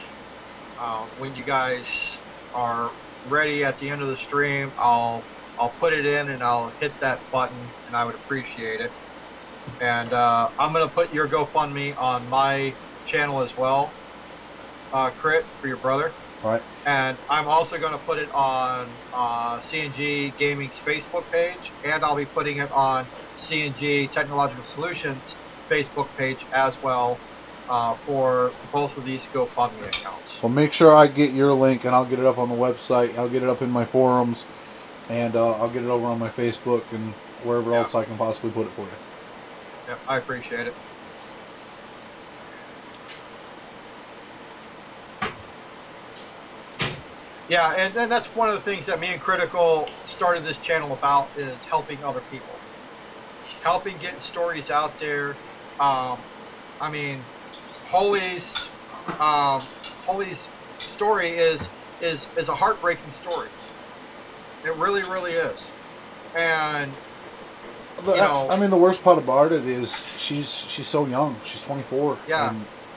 When you guys are ready at the end of the stream, I'll put it in and I'll hit that button, and I would appreciate it. And I'm going to put your GoFundMe on my channel as well, Crit, for your brother. All right. And I'm also going to put it on CNG Gaming's Facebook page, and I'll be putting it on CNG Technological Solutions' Facebook page as well. For both of these GoFundMe accounts. Well, make sure I get your link, and I'll get it up on the website. I'll get it up in my forums, and I'll get it over on my Facebook and wherever else I can possibly put it for you. Yeah, I appreciate it. Yeah, and that's one of the things that me and Critical started this channel about, is helping other people. Helping get stories out there. I mean, Holy's story is a heartbreaking story. It really, really is. And I mean, the worst part about it is she's so young. She's 24. Yeah,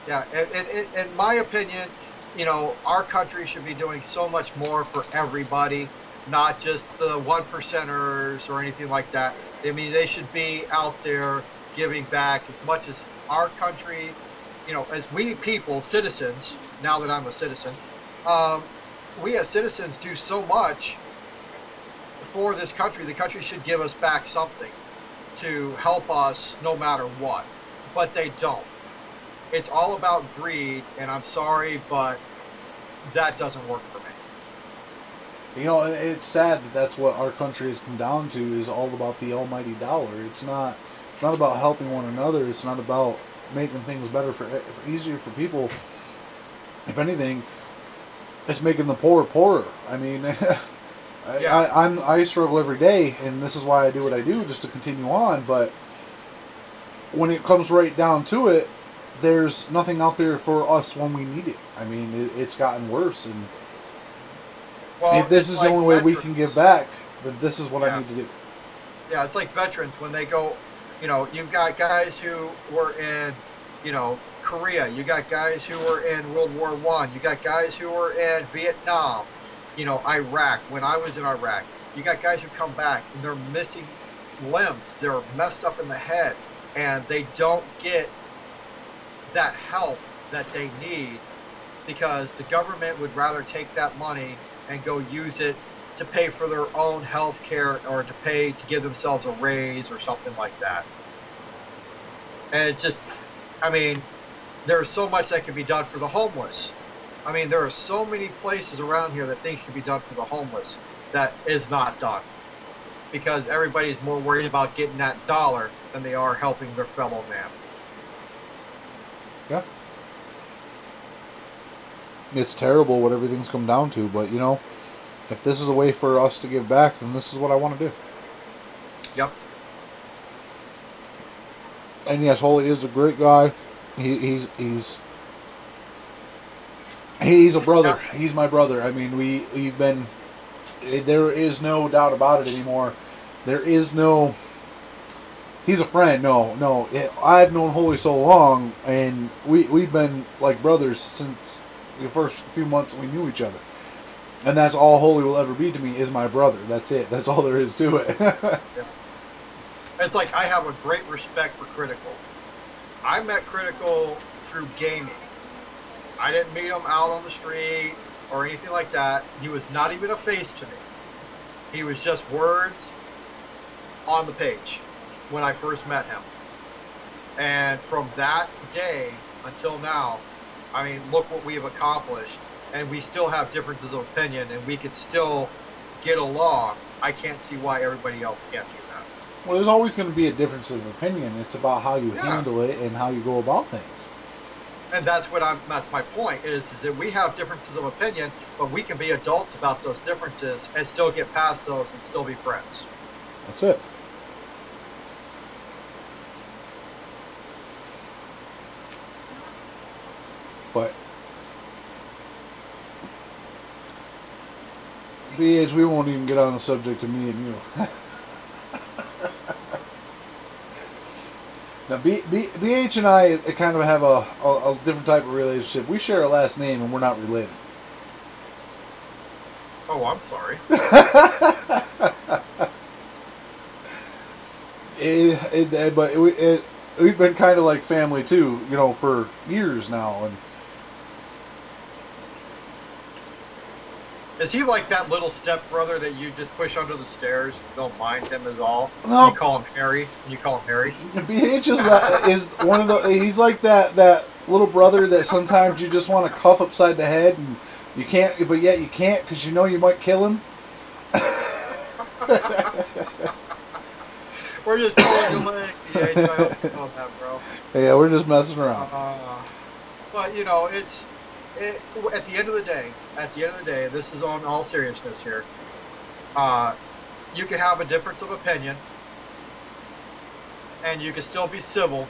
and in my opinion, you know, our country should be doing so much more for everybody, not just the 1%ers or anything like that. I mean, they should be out there giving back as much as our country. You know, as we people, citizens, now that I'm a citizen, we as citizens do so much for this country. The country should give us back something to help us no matter what, but they don't. It's all about greed, and I'm sorry, but that doesn't work for me. You know, it's sad that that's what our country has come down to, is all about the almighty dollar. It's not about helping one another. It's not about making things better, easier for people. If anything, it's making the poor poorer. I mean, I struggle every day, and this is why I do what I do, just to continue on. But when it comes right down to it, there's nothing out there for us when we need it. I mean, it's gotten worse, and well, if this is like the only way we can give back, then this is what I need to do. Yeah, it's like veterans when they go. You know, you've got guys who were in, you know, Korea. You got guys who were in World War I. You got guys who were in Vietnam. You know, Iraq. When I was in Iraq, you got guys who come back and they're missing limbs. They're messed up in the head, and they don't get that help that they need because the government would rather take that money and go use it to pay for their own health care, or to pay to give themselves a raise or something like that. And it's just, I mean, there's so much that can be done for the homeless. I mean, there are so many places around here that things can be done for the homeless that is not done, because everybody's more worried about getting that dollar than they are helping their fellow man. Yeah. It's terrible what everything's come down to, but you know, if this is a way for us to give back, then this is what I want to do. Yep. And yes, Holy is a great guy. He's a brother. Yeah. He's my brother. I mean, we've been. There is no doubt about it anymore. There is no He's a friend. No. I've known Holy so long, and we've been like brothers since the first few months we knew each other. And that's all Holy will ever be to me is my brother. That's it. That's all there is to it. Yeah. It's like I have a great respect for Critical. I met Critical through gaming. I didn't meet him out on the street or anything like that. He was not even a face to me. He was just words on the page when I first met him. And from that day until now, I mean, look what we have accomplished. And we still have differences of opinion, and we could still get along. I can't see why everybody else can't do that. Well, there's always going to be a difference of opinion. It's about how you handle it and how you go about things. And that's what that's my point is that we have differences of opinion, but we can be adults about those differences and still get past those and still be friends. That's it. But BH, we won't even get on the subject of me and you. Now, BH and I kind of have a different type of relationship. We share a last name, and we're not related. Oh, I'm sorry. We've been kind of like family, too, you know, for years now. And is he like that little stepbrother that you just push under the stairs and don't mind him at all? No. You call him Harry. You call him Harry. BH is one of the... He's like that little brother that sometimes you just want to cuff upside the head and you can't... But yet you can't because you know you might kill him. We're just pulling your leg. Yeah, we're just messing around. But, you know, it's... At the end of the day, this is on all seriousness here. You can have a difference of opinion, and you can still be civil,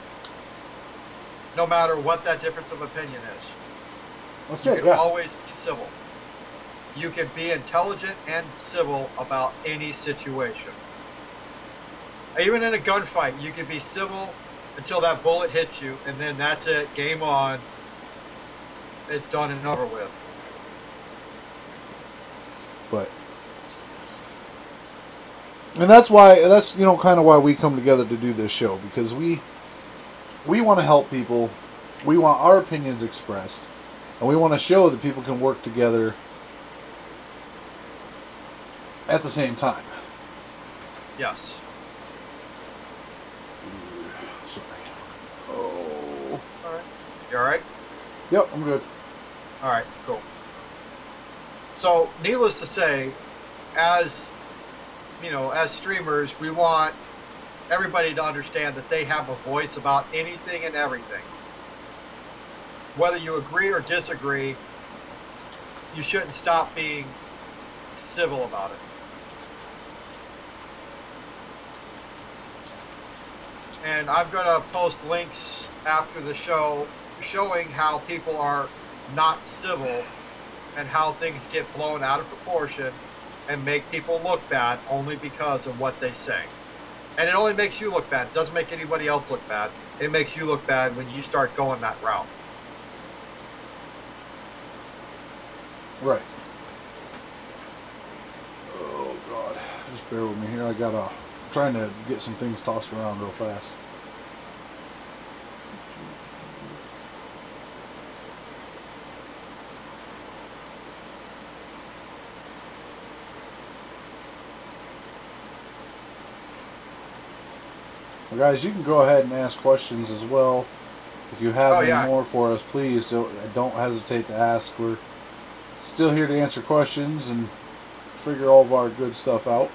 no matter what that difference of opinion is. That's it. You can always be civil. You can be intelligent and civil about any situation. Even in a gunfight, you can be civil until that bullet hits you, and then that's it. Game on. It's done and over with. But and that's you know kind of why we come together to do this show, because we want to help people, we want our opinions expressed, and we want to show that people can work together at the same time. Yes. Sorry. Oh. All right. You all right? Yep, I'm good. All right, cool. So, needless to say, as streamers, we want everybody to understand that they have a voice about anything and everything. Whether you agree or disagree, you shouldn't stop being civil about it. And I'm going to post links after the show showing how people are not civil and how things get blown out of proportion and make people look bad only because of what they say. And it only makes you look bad. It doesn't make anybody else look bad. It makes you look bad when you start going that route. Right. Oh, God. Just bear with me here. I'm trying to get some things tossed around real fast. Well, guys, you can go ahead and ask questions as well. If you have any more for us, please don't hesitate to ask. We're still here to answer questions and figure all of our good stuff out.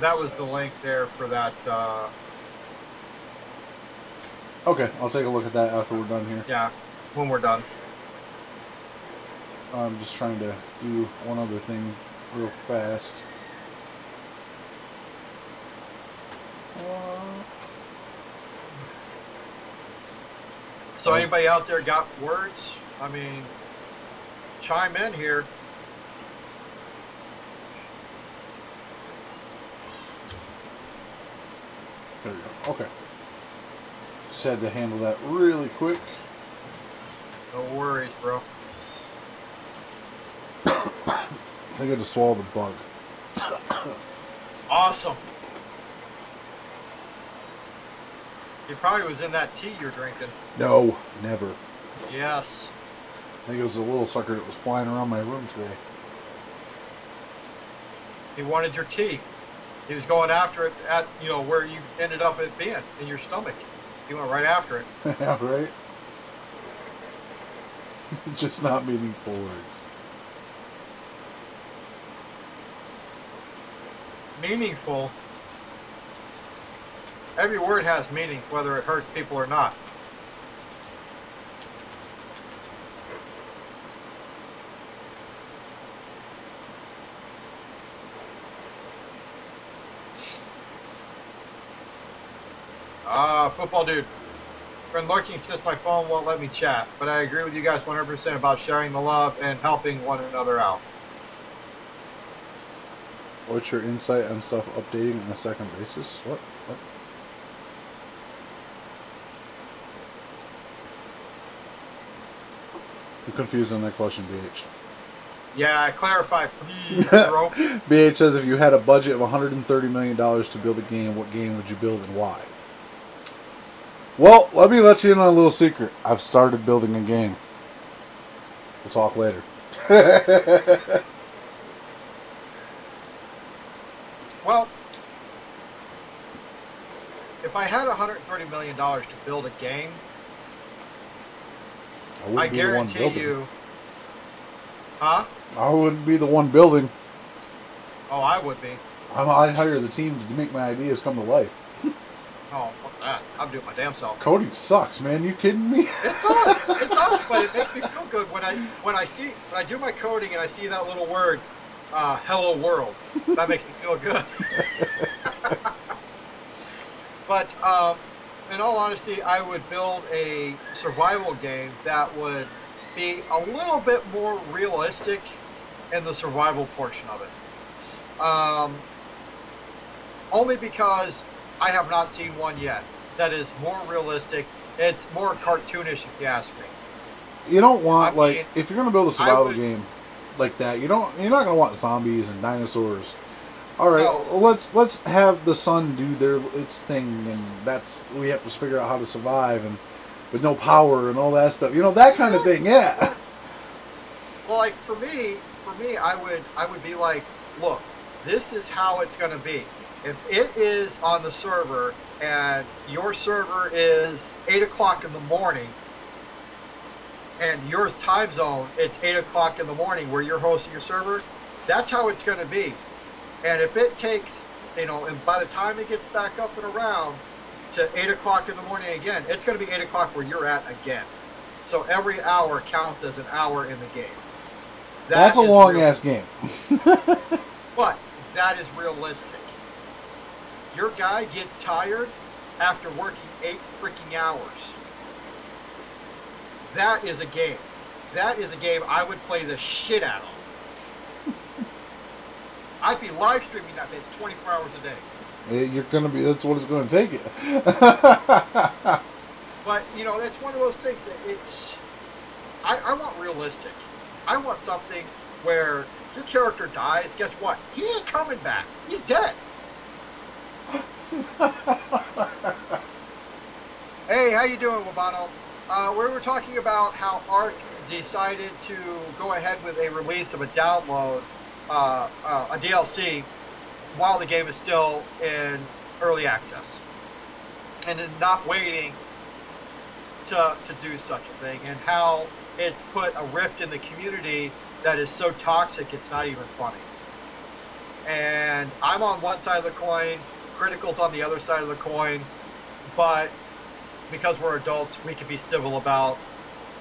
That was the link there for that. Okay, I'll take a look at that after we're done here. Yeah, when we're done. I'm just trying to do one other thing real fast. So anybody out there got words? I mean, chime in here. There we go. Okay. Just had to handle that really quick. No worries, bro. I think I just swallowed the bug. Awesome. It probably was in that tea you're drinking. No, never. Yes. I think it was a little sucker that was flying around my room today. He wanted your tea. He was going after it at, you know, where you ended up at being, in your stomach. He went right after it. Yeah, right? Just not meaningful words. Meaningful. Every word has meaning, whether it hurts people or not. Football dude. Been lurking since my phone won't let me chat, but I agree with you guys 100% about sharing the love and helping one another out. What's your insight on stuff updating on a second basis? What? I'm confused on that question, BH. Yeah, clarify, please, bro. BH says, if you had a budget of $130 million to build a game, what game would you build and why? Well, let me let you in on a little secret. I've started building a game. We'll talk later. Well, if I had $130 million to build a game, I guarantee you, huh? I wouldn't be the one building. Oh, I would be. I'd hire the team to make my ideas come to life. Oh, fuck that. I'm doing my damn self. Coding sucks, man. You kidding me? It does. It does, but it makes me feel good when I do my coding and I see that little word, hello world. That makes me feel good. But, in all honesty, I would build a survival game that would be a little bit more realistic in the survival portion of it. Only because I have not seen one yet that is more realistic. It's more cartoonish, if you ask me. You don't want, if you're going to build a survival game like that, you're not going to want zombies and dinosaurs. All right, no. Let's have the sun do its thing, and we have to figure out how to survive, and with no power and all that stuff. You know, that kind of thing, yeah. Well, like for me, I would be like, look, this is how it's going to be. If it is on the server, and your server is 8 o'clock in the morning, and your time zone it's 8 o'clock in the morning where you're hosting your server, that's how it's going to be. And if it takes, and by the time it gets back up and around to 8 o'clock in the morning again, it's going to be 8 o'clock where you're at again. So every hour counts as an hour in the game. That's a long-ass game. But that is realistic. Your guy gets tired after working 8 freaking hours. That is a game. That is a game I would play the shit out of. I'd be live streaming that bitch 24 hours a day. You're gonna be. That's what it's gonna take you. But that's one of those things that it's. I want realistic. I want something where your character dies. Guess what? He ain't coming back. He's dead. Hey, how you doing, Wabano? We were talking about how Ark decided to go ahead with a release of a download. A DLC while the game is still in early access, and in not waiting to do such a thing, and how it's put a rift in the community that is so toxic it's not even funny. And I'm on one side of the coin, Critical's on the other side of the coin, but because we're adults, we can be civil about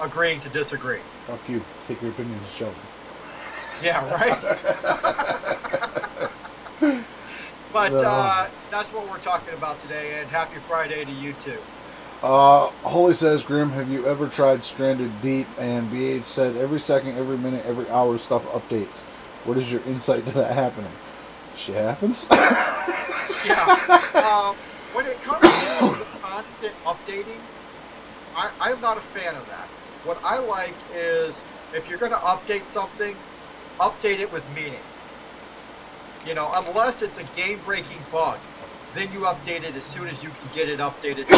agreeing to disagree. Fuck you. Take your opinion to show. Yeah, right? But that's what we're talking about today, and happy Friday to you, too. Holy says, Grim, have you ever tried Stranded Deep? And BH said, every second, every minute, every hour stuff updates. What is your insight to that happening? Shit happens. Yeah. When it comes to constant updating, I'm not a fan of that. What I like is, if you're going to update something, update it with meaning. You know, unless it's a game-breaking bug, then you update it as soon as you can get it updated.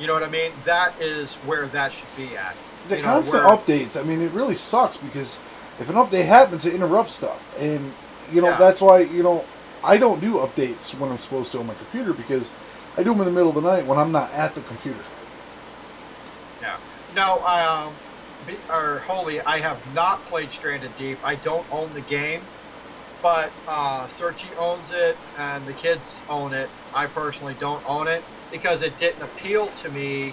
You know what I mean? That is where that should be at. The constant updates, I mean, it really sucks because if an update happens, it interrupts stuff. And, you know, that's why, you know, I don't do updates when I'm supposed to on my computer because I do them in the middle of the night when I'm not at the computer. Yeah. No, Holy, I have not played Stranded Deep. I don't own the game, but Searchie owns it and the kids own it. I personally don't own it because it didn't appeal to me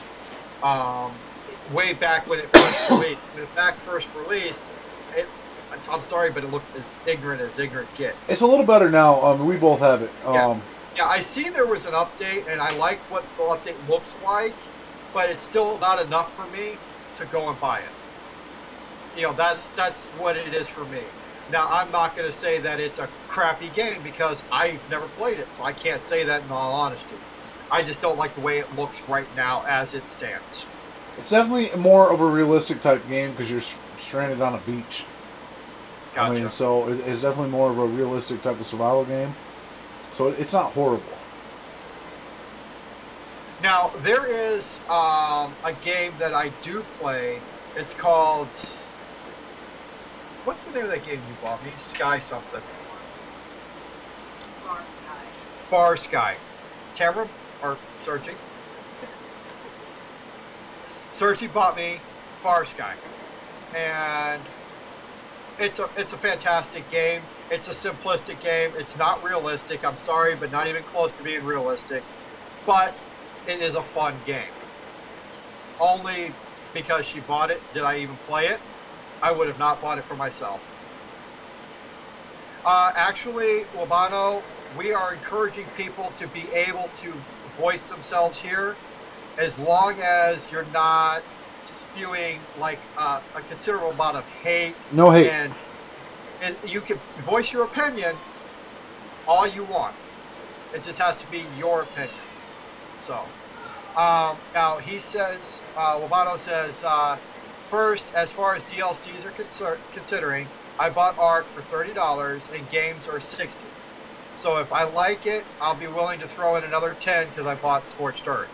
way back when it first released. When it first released, I'm sorry, but it looked as ignorant gets. It's a little better now. We both have it. Yeah, I see there was an update, and I like what the update looks like, but it's still not enough for me to go and buy it. You know, that's what it is for me. Now, I'm not going to say that it's a crappy game because I've never played it, so I can't say that in all honesty. I just don't like the way it looks right now as it stands. It's definitely more of a realistic type game because you're stranded on a beach. Gotcha. I mean, so it's definitely more of a realistic type of survival game. So it's not horrible. Now, there is a game that I do play. It's called... What's the name of that game you bought me? Sky something. Far Sky. Far Sky. Tamara, or Sergi? Sergi bought me Far Sky. And it's a fantastic game. It's a simplistic game. It's not realistic. I'm sorry, but not even close to being realistic. But it is a fun game. Only because she bought it did I even play it. I would have not bought it for myself. Actually, Wabano, we are encouraging people to be able to voice themselves here as long as you're not spewing like a considerable amount of hate. No hate. And you can voice your opinion all you want. It just has to be your opinion. So, now he says, Wabano says, first, as far as DLCs are considering, I bought Ark for $30 and games are $60. So if I like it, I'll be willing to throw in another $10 because I bought Scorched Earth.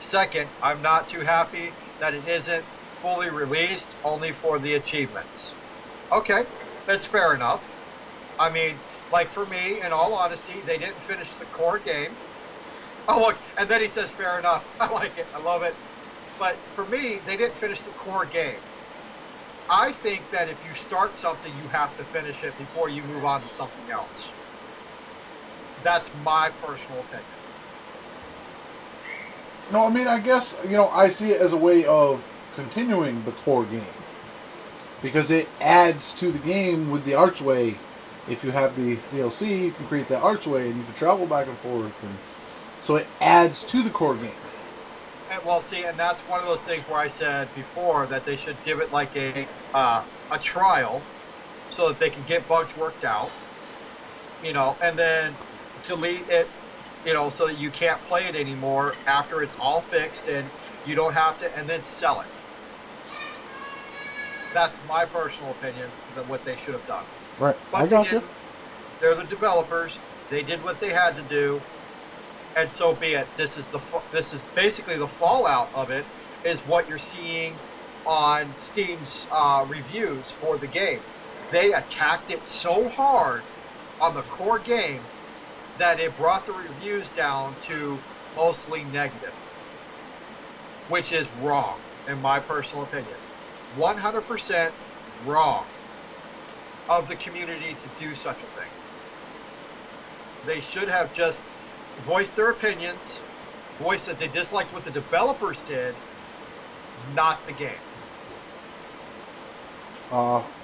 Second, I'm not too happy that it isn't fully released only for the achievements. Okay, that's fair enough. I mean, like for me, in all honesty, they didn't finish the core game. Oh look, and then he says fair enough. I like it, I love it. But for me, they didn't finish the core game. I think that if you start something, you have to finish it before you move on to something else. That's my personal opinion. No, I mean, I guess, you know, I see it as a way of continuing the core game. Because it adds to the game with the archway. If you have the DLC, you can create that archway and you can travel back and forth. And so it adds to the core game. Well, see, and that's one of those things where I said before that they should give it like a trial so that they can get bugs worked out, you know, and then delete it, you know, so that you can't play it anymore after it's all fixed and you don't have to, and then sell it. That's my personal opinion of what they should have done. Right. But I got you. They're the developers. They did what they had to do. And so be it. This is basically the fallout of it is what you're seeing on Steam's reviews for the game. They attacked it so hard on the core game that it brought the reviews down to mostly negative, which is wrong in my personal opinion. 100% wrong of the community to do such a thing. They should have just voice their opinions, voice that they disliked what the developers did, not the game.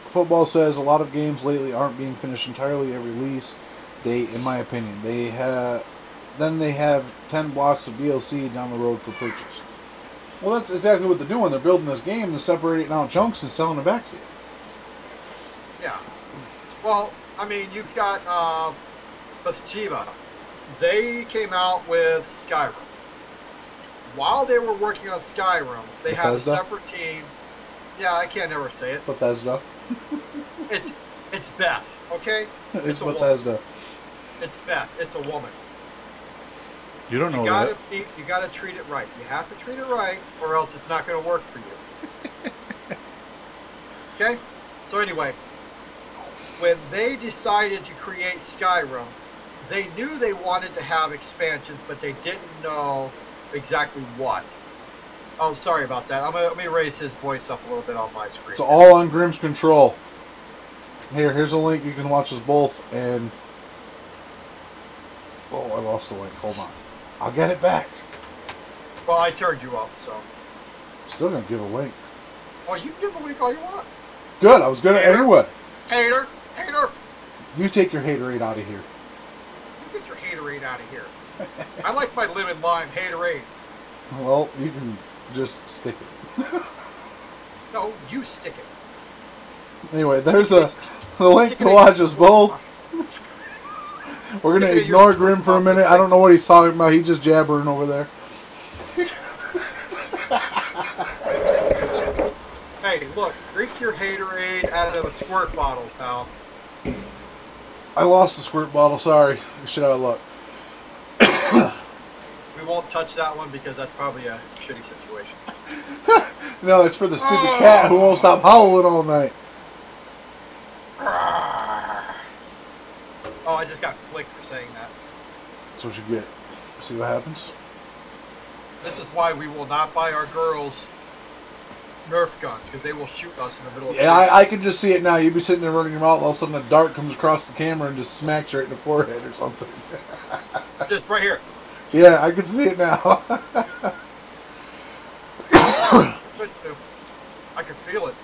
Football says a lot of games lately aren't being finished entirely at release date, in my opinion. They then they have 10 blocks of DLC down the road for purchase. Well, that's exactly what they're doing. They're building this game, they're separating it down chunks and selling it back to you. Yeah. Well, I mean, you've got Bathsheba. They came out with Skyrim. While they were working on Skyrim, they had a separate team. Yeah, I can't ever say it. Bethesda. It's Beth, okay? It's Bethesda. Woman. It's Beth. It's a woman. You don't know that. You gotta treat it right. You have to treat it right, or else it's not gonna work for you. Okay? So anyway, when they decided to create Skyrim, they knew they wanted to have expansions, but they didn't know exactly what. Oh, sorry about that. Let me raise his voice up a little bit on my screen. It's all on Grimm's control. Here's a link. You can watch us both, and... Oh, I lost the link. Hold on. I'll get it back. Well, I turned you up, so... I'm still going to give a link. Oh, you can give a link all you want. Good. I was going to anyway. Hater. Hater. You take your haterade out of here. You get your haterade out of here. I like my lemon lime haterade. Well, you can just stick it. No, you stick it. Anyway, there's the link to watch us both. We're going to ignore Grimm for a minute. I don't know what he's talking about. He's just jabbering over there. Hey, look. Drink your haterade out of a squirt bottle, pal. I lost the squirt bottle. Sorry. Shit out of luck. We won't touch that one because that's probably a shitty situation. No, it's for the stupid cat who won't stop howling all night. Oh, I just got flicked for saying that. That's what you get. See what happens? This is why we will not buy our girls Nerf guns, because they will shoot us in the middle of the night. I can just see it now. You'd be sitting there running your mouth, all of a sudden a dart comes across the camera and just smacks you right in the forehead or something. Just right here. Yeah, I can see it now. I can feel it.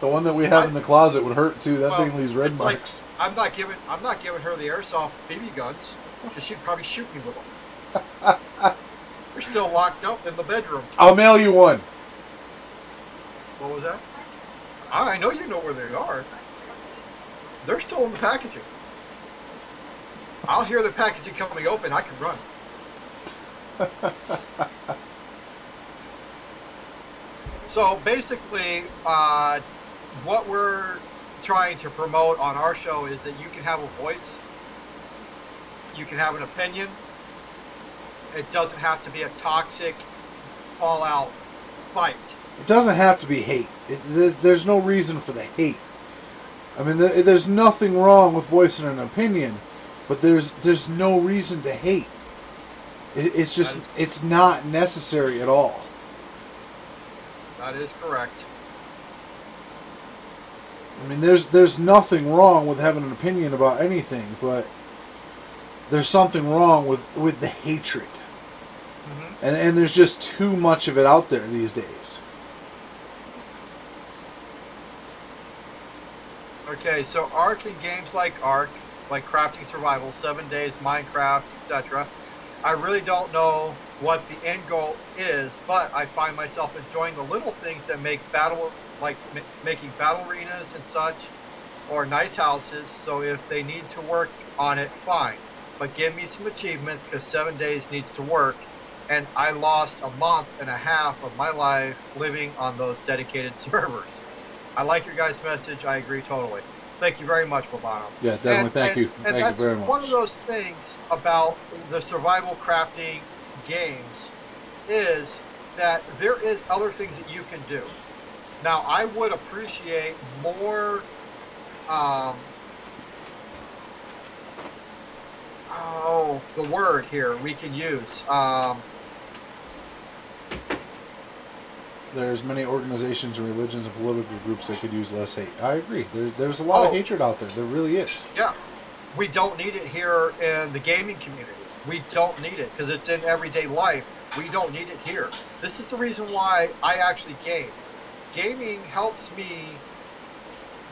The one that we have in the closet would hurt too. That thing leaves red marks. Like, I'm not giving her the airsoft BB guns because she'd probably shoot me with them. We're still locked up in the bedroom. I'll mail you one. What was that? I know you know where they are. They're still in the packaging. I'll hear the packaging coming open. I can run. So basically, what we're trying to promote on our show is that you can have a voice. You can have an opinion. It doesn't have to be a toxic, all-out fight. It doesn't have to be hate. There's no reason for the hate. I mean, there's nothing wrong with voicing an opinion. But there's no reason to hate. It's just, it's not necessary at all. That is correct. I mean, there's nothing wrong with having an opinion about anything, but there's something wrong with the hatred. Mm-hmm. And there's just too much of it out there these days. Okay, so Ark and games like Ark, like Crafting Survival, 7 Days, Minecraft, etc. I really don't know what the end goal is, but I find myself enjoying the little things that make battle, like making battle arenas and such, or nice houses. So if they need to work on it, fine. But give me some achievements, because 7 days needs to work, and I lost a month and a half of my life living on those dedicated servers. I like your guys' message. I agree totally. Thank you very much, Bobano. Yeah, definitely. Thank you. Thank you very much. And that's one of those things about the survival crafting games is that there is other things that you can do. Now, I would appreciate more... the word here we can use. There's many organizations and religions and political groups that could use less hate. I agree. There's a lot of hatred out there. There really is. Yeah. We don't need it here in the gaming community. We don't need it because it's in everyday life. We don't need it here. This is the reason why I actually game. Gaming helps me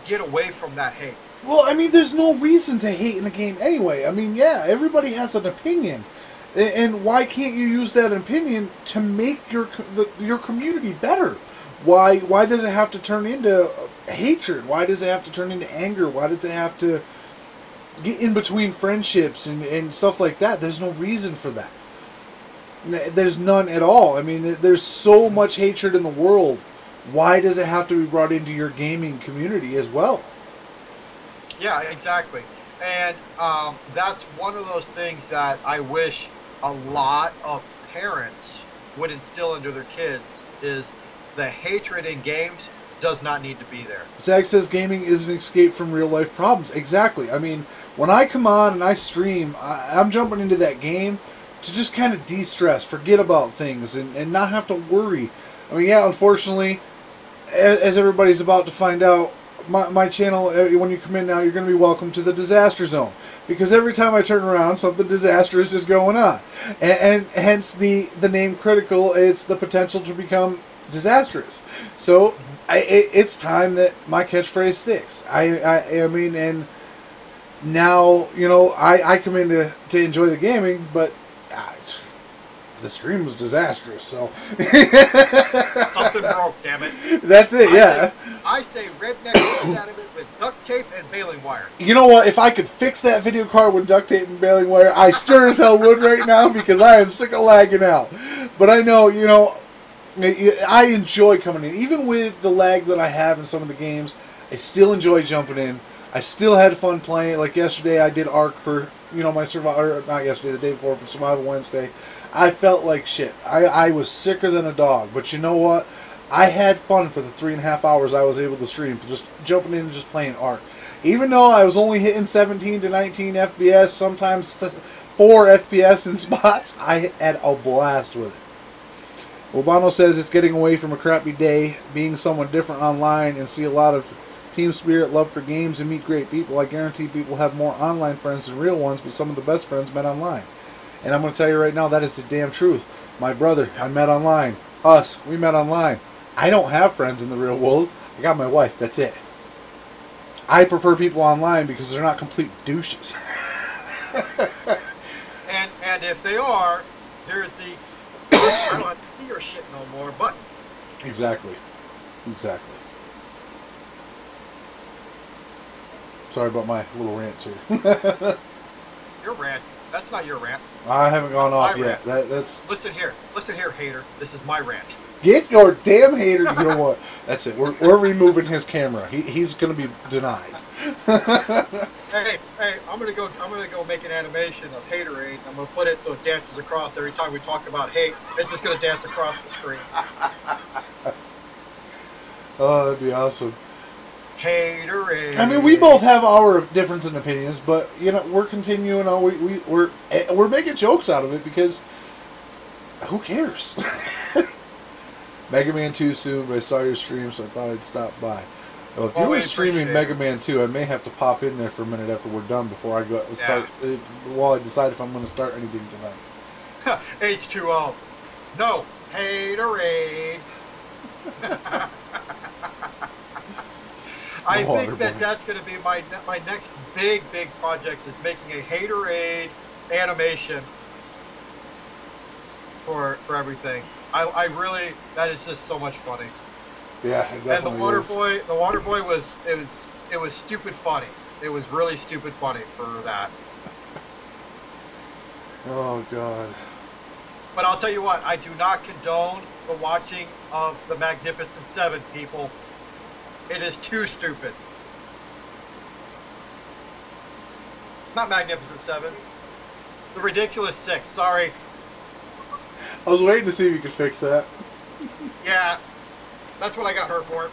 get away from that hate. Well, I mean, there's no reason to hate in a game anyway. I mean, yeah, everybody has an opinion. And why can't you use that opinion to make your community better? Why does it have to turn into hatred? Why does it have to turn into anger? Why does it have to get in between friendships and stuff like that? There's no reason for that. There's none at all. I mean, there's so much hatred in the world. Why does it have to be brought into your gaming community as well? Yeah, exactly. And that's one of those things that I wish a lot of parents would instill into their kids is the hatred in games does not need to be there. Zach says gaming is an escape from real life problems. Exactly. I mean, when I come on and I stream, I'm jumping into that game to just kind of de-stress, forget about things, and not have to worry. I mean, yeah, unfortunately, as everybody's about to find out, my channel, when you come in now, you're going to be welcome to the disaster zone, because every time I turn around, something disastrous is going on, and hence the name Critical. It's the potential to become disastrous. So it's time that my catchphrase sticks. I mean, and now, you know, I come in to enjoy the gaming, but the stream was disastrous, so something broke, damn it. That's it, yeah. I say redneck adamant with duct tape and baling wire. You know what? If I could fix that video card with duct tape and baling wire, I sure as hell would right now, because I am sick of lagging out. But I know, you know, I enjoy coming in. Even with the lag that I have in some of the games, I still enjoy jumping in. I still had fun playing. Like yesterday, I did Ark for, you know, my survival, not yesterday, the day before, for Survival Wednesday. I felt like shit. I was sicker than a dog, but you know what? I had fun for the 3.5 hours I was able to stream, just jumping in and just playing Ark. Even though I was only hitting 17 to 19 FPS, sometimes 4 FPS in spots, I had a blast with it. Obano says it's getting away from a crappy day, being someone different online, and see a lot of team spirit, love for games, and meet great people. I guarantee people have more online friends than real ones, but some of the best friends met online. And I'm going to tell you right now, that is the damn truth. My brother, I met online. Us, we met online. I don't have friends in the real world. I got my wife, that's it. I prefer people online because they're not complete douches. and if they are, there's the I don't have to see your shit no more, but Exactly. Sorry about my little rant here. Your rant? That's not your rant. I haven't gone off yet. That's. Listen here, hater. This is my rant. Get your damn hater. You know what? That's it. We're removing his camera. He's gonna be denied. hey! I'm gonna go make an animation of haterade. I'm gonna put it so it dances across every time we talk about hate. It's just gonna dance across the screen. Oh, that'd be awesome. Haterade. I mean, we both have our difference in opinions, but you know, we're continuing on. We're making jokes out of it because who cares? Mega Man 2 soon, but I saw your stream, so I thought I'd stop by. Well, if you were streaming Mega Man 2, I may have to pop in there for a minute after we're done before I go start. Yeah. While I decide if I'm going to start anything tonight. H2O. No haterade. I think that's going to be my next big project is making a haterade animation for everything. I really, that is just so much funny. Yeah, it definitely. And the Water Boy was it was stupid funny. It was really stupid funny for that. Oh God. But I'll tell you what, I do not condone the watching of the Magnificent Seven, people. It is too stupid. Not Magnificent Seven. The Ridiculous Six, sorry. I was waiting to see if you could fix that. Yeah. That's what I got her for.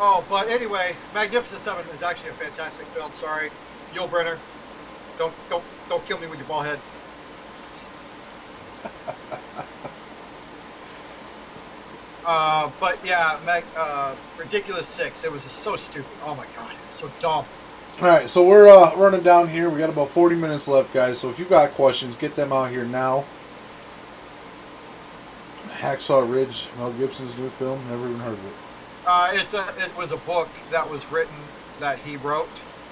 Oh, but anyway, Magnificent Seven is actually a fantastic film, sorry. Yul Brynner. Don't kill me with your ball head. But yeah, Ridiculous Six. It was just so stupid. Oh my God, it was so dumb. All right, so we're running down here. We got about 40 minutes left, guys. So if you got questions, get them out here now. Hacksaw Ridge, Mel Gibson's new film. Never even heard of it. It was a book that was written that he wrote,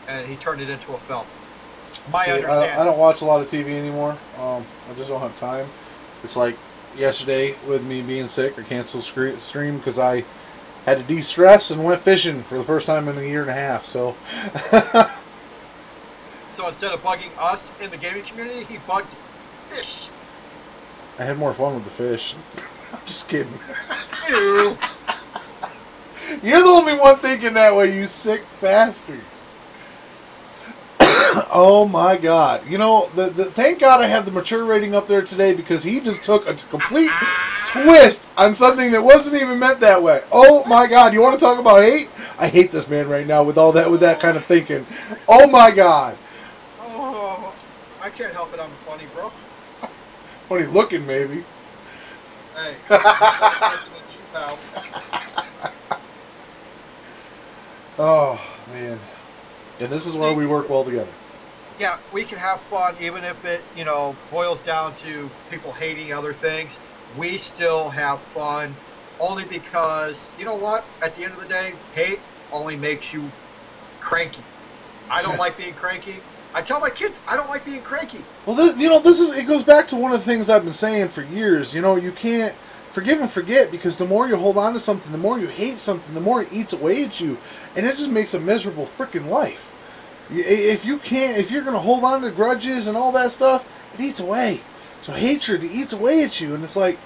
and he turned it into a film. I don't watch a lot of TV anymore. I just don't have time. It's like yesterday with me being sick, I canceled stream because I had to de-stress and went fishing for the first time in a year and a half. So, so instead of bugging us in the gaming community, he bugged fish. I had more fun with the fish. I'm just kidding. Ew. You're the only one thinking that way, you sick bastard. Oh my God! You know, thank God I have the mature rating up there today because he just took a complete twist on something that wasn't even meant that way. Oh my God! You want to talk about hate? I hate this man right now with all that kind of thinking. Oh my God! Oh, I can't help it. I'm funny, bro. Funny looking, maybe. Hey. Oh man. And this is where we work well together. Yeah, we can have fun even if it, you know, boils down to people hating other things. We still have fun only because, you know what? At the end of the day, hate only makes you cranky. I don't like being cranky. I tell my kids I don't like being cranky. Well, it goes back to one of the things I've been saying for years. You know, you can't forgive and forget, because the more you hold on to something, the more you hate something, the more it eats away at you, and it just makes a miserable freaking life. If you're going to hold on to grudges and all that stuff, it eats away. So hatred eats away at you, and it's like,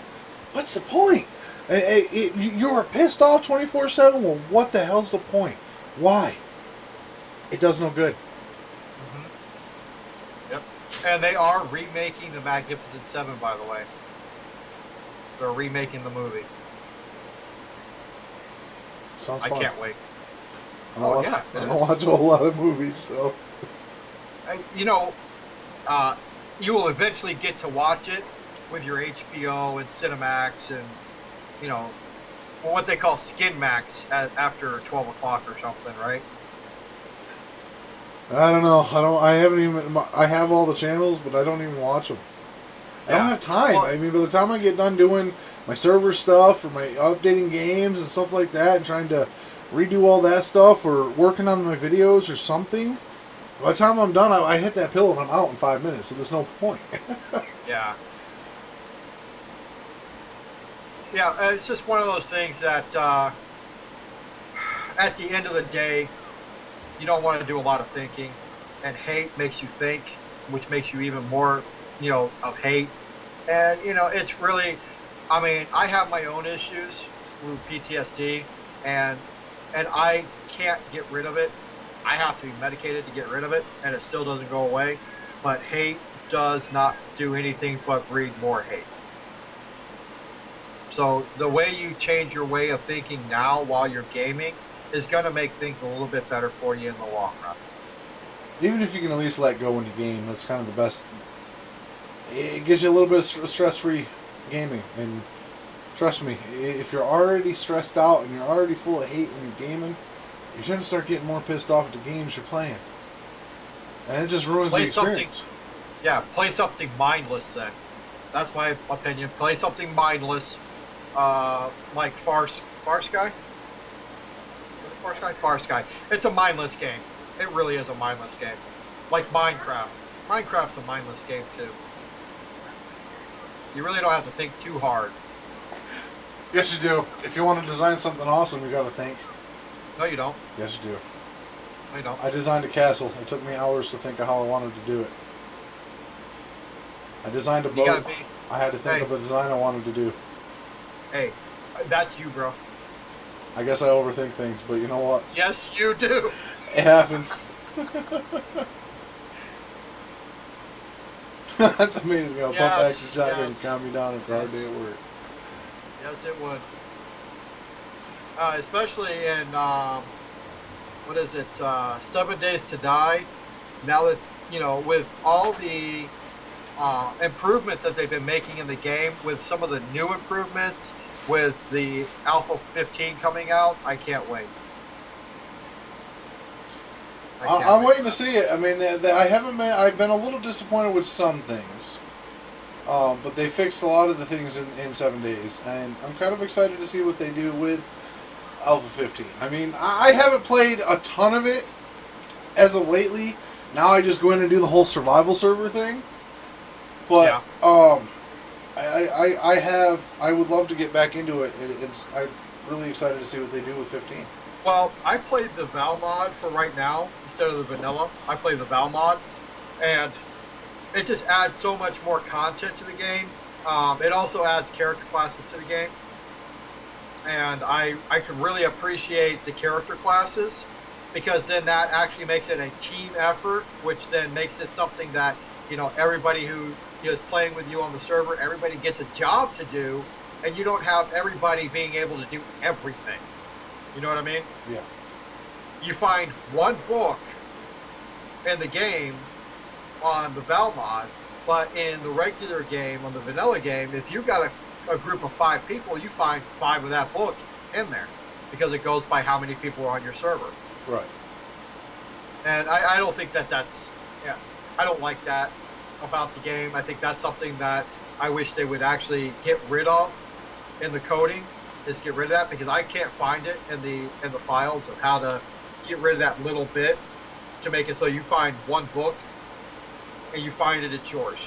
what's the point? You're pissed off 24/7. Well, what the hell's the point? Why? It does no good. Mm-hmm. Yep. And they are remaking the Magnificent Seven, by the way. They're remaking the movie. Sounds fun. I can't wait. I don't watch a whole lot of movies, so. You will eventually get to watch it with your HBO and Cinemax and, you know, what they call Skinmax after 12 o'clock or something, right? I don't know. I have all the channels, but I don't even watch them. I don't have time. I mean, by the time I get done doing my server stuff or my updating games and stuff like that and trying to redo all that stuff or working on my videos or something, by the time I'm done, I hit that pillow and I'm out in 5 minutes, so there's no point. Yeah. Yeah, it's just one of those things that at the end of the day, you don't want to do a lot of thinking, and hate makes you think, which makes you even more... you know, of hate. And, you know, it's really, I mean, I have my own issues through PTSD, and I can't get rid of it. I have to be medicated to get rid of it, and it still doesn't go away. But hate does not do anything but breed more hate. So the way you change your way of thinking now while you're gaming is going to make things a little bit better for you in the long run. Even if you can at least let go when you game, that's kind of the best. It gives you a little bit of stress-free gaming, and trust me, if you're already stressed out and you're already full of hate when you're gaming, you're going to start getting more pissed off at the games you're playing, and it just ruins the experience. Yeah, play something mindless then. That's my opinion. Play something mindless, like Far Sky? Is it Far Sky? Far Sky. It's a mindless game. It really is a mindless game. Like Minecraft. Minecraft's a mindless game, too. You really don't have to think too hard. Yes, you do. If you want to design something awesome, you got to think. No, you don't. Yes, you do. No, you don't. I designed a castle. It took me hours to think of how I wanted to do it. I designed a boat. I had to think of the design I wanted to do. Hey, that's you, bro. I guess I overthink things, but you know what? Yes, you do. It happens. That's amazing. I'll pump action shotgun and calm me down after a hard day at work. Yes, it would. Especially in, 7 Days to Die. Now that, you know, with all the improvements that they've been making in the game, with some of the new improvements, with the Alpha 15 coming out, I can't wait. I'm waiting to see it. I mean, I've been a little disappointed with some things, but they fixed a lot of the things in 7 days, and I'm kind of excited to see what they do with Alpha 15. I mean, I haven't played a ton of it as of lately. Now I just go in and do the whole survival server thing. But yeah. I would love to get back into it. I'm really excited to see what they do with 15. Well, I played the Valmod for right now instead of the vanilla. I played the Valmod, and it just adds so much more content to the game. It also adds character classes to the game, and I can really appreciate the character classes, because then that actually makes it a team effort, which then makes it something that, you know, everybody who is playing with you on the server, everybody gets a job to do, and you don't have everybody being able to do everything. You know what I mean? Yeah. You find one book in the game on the Valmod, but in the regular game, on the vanilla game, if you've got a group of 5 people, you find 5 of that book in there, because it goes by how many people are on your server. Right. And I don't think that's... Yeah, I don't like that about the game. I think that's something that I wish they would actually get rid of in the coding. Is get rid of that, because I can't find it in the files of how to get rid of that little bit to make it so you find one book and you find it, it's yours.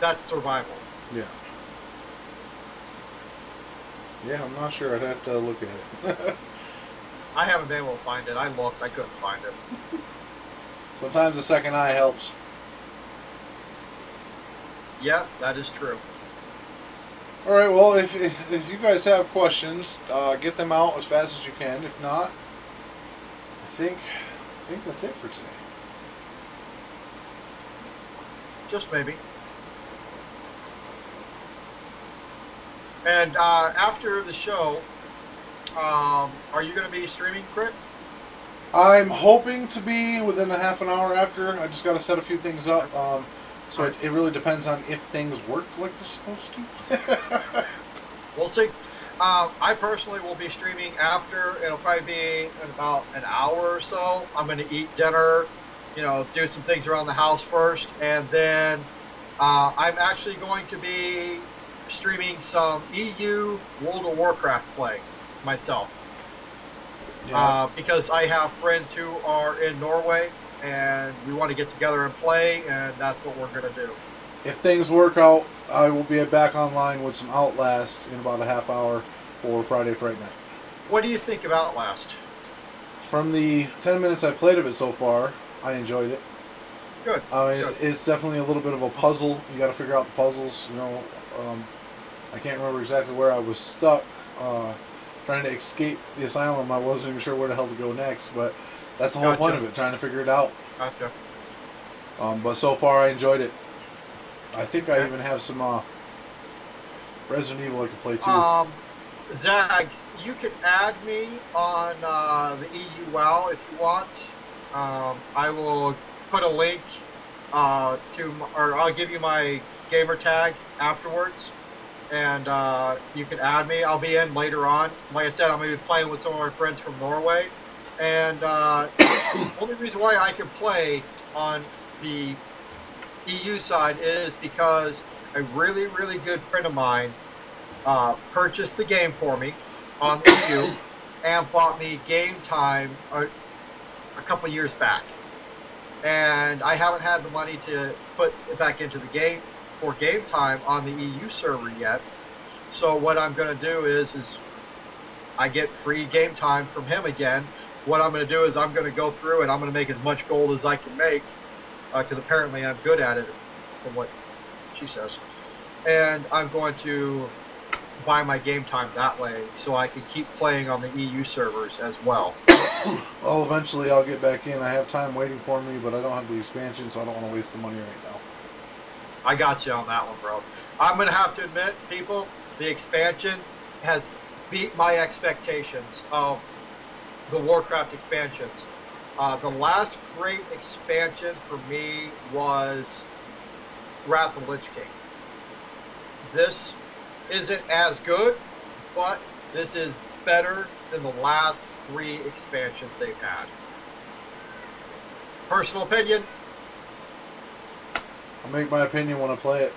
That's survival. Yeah. Yeah, I'm not sure. I'd have to look at it. I haven't been able to find it. I looked. I couldn't find it. Sometimes the second eye helps. Yeah, that is true. All right, well, if you guys have questions, get them out as fast as you can. If not, I think that's it for today. Just maybe. And after the show, are you going to be streaming, Crit? I'm hoping to be within a half an hour after. I just got to set a few things up. So it really depends on if things work like they're supposed to. We'll see. I personally will be streaming after. It'll probably be in about an hour or so. I'm going to eat dinner, you know, do some things around the house first, and then I'm actually going to be streaming some EU World of Warcraft play myself. Yeah. Because I have friends who are in Norway, and we want to get together and play, and that's what we're going to do. If things work out, I will be back online with some Outlast in about a half hour for Friday Fright Night. What do you think of Outlast? From the 10 minutes I played of it so far, I enjoyed it. Good. I mean, it's definitely a little bit of a puzzle. You got to figure out the puzzles. You know, I can't remember exactly where I was stuck trying to escape the asylum. I wasn't even sure where the hell to go next, but... That's the whole point of it, trying to figure it out. Gotcha. But so far, I enjoyed it. I think I even have some Resident Evil I can play, too. Zags, you can add me on the EUL if you want. I will put a link or I'll give you my gamer tag afterwards. And you can add me. I'll be in later on. Like I said, I'm going to be playing with some of my friends from Norway. And the only reason why I can play on the EU side is because a really, really good friend of mine purchased the game for me on the EU and bought me Game Time a couple years back. And I haven't had the money to put it back into the game for Game Time on the EU server yet. So what I'm going to do is I get free Game Time from him again. What I'm going to do is I'm going to go through and I'm going to make as much gold as I can make, because apparently I'm good at it, from what she says. And I'm going to buy my Game Time that way so I can keep playing on the EU servers as well. Well, eventually I'll get back in. I have time waiting for me, but I don't have the expansion, so I don't want to waste the money right now. I got you on that one, bro. I'm going to have to admit, people, the expansion has beat my expectations of the Warcraft expansions. The last great expansion for me was Wrath of Lich King. This isn't as good, but this is better than the last 3 expansions they've had. Personal opinion. I'll make my opinion when I play it.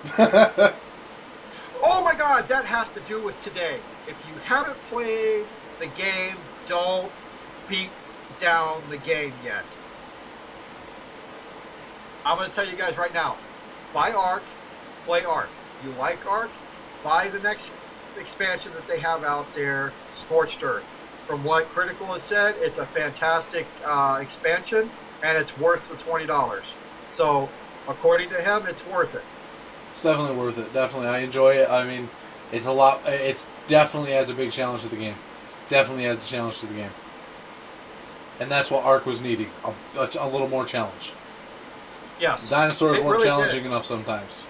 Oh my god, that has to do with today. If you haven't played the game. Don't beat down the game yet. I'm going to tell you guys right now. Buy Ark. Play Ark. You like Ark? Buy the next expansion that they have out there, Scorched Earth. From what Critical has said, it's a fantastic expansion, and it's worth the $20. So, according to him, it's worth it. It's definitely worth it. Definitely. I enjoy it. I mean, it's a lot. It's definitely adds a big challenge to the game. Definitely adds a challenge to the game. And that's what Ark was needing. A little more challenge. Yes. Dinosaurs weren't challenging enough sometimes.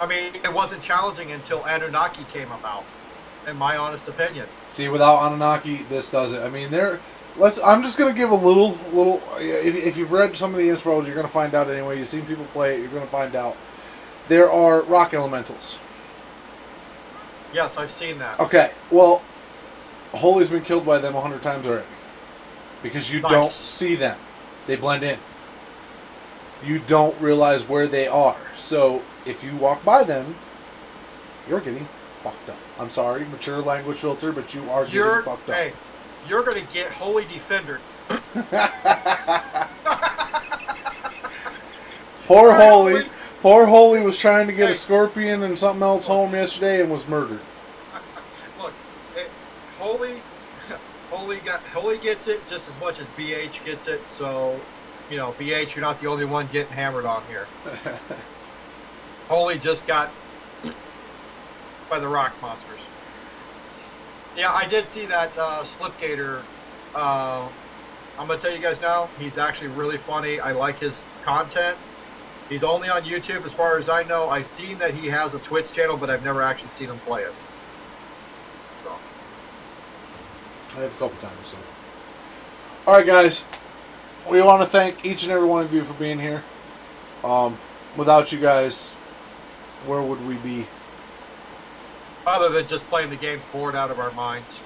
I mean, it wasn't challenging until Anunnaki came about, in my honest opinion. See, without Anunnaki, this does it. I mean, there. Let's. I'm just gonna give a little. If you've read some of the intros, you're gonna find out anyway. You've seen people play it. You're gonna find out. There are rock elementals. Yes, I've seen that. Okay. Well, Holy's been killed by them 100 times already, because you don't see them. They blend in. You don't realize where they are. So if you walk by them, you're getting fucked up. I'm sorry, mature language filter, but you are getting fucked up. Hey, you're going to get Holy Defender. Poor Holy. Poor Holy was trying to get a scorpion and something else home yesterday and was murdered. Look, Holy gets it just as much as BH gets it, so... You know, BH, you're not the only one getting hammered on here. Holy just got by the rock monsters. Yeah, I did see that Slipgator. I'm going to tell you guys now, he's actually really funny. I like his content. He's only on YouTube as far as I know. I've seen that he has a Twitch channel, but I've never actually seen him play it. So. I have a couple times. So. All right, guys. We want to thank each and every one of you for being here. Without you guys, where would we be? Other than just playing the game bored out of our minds.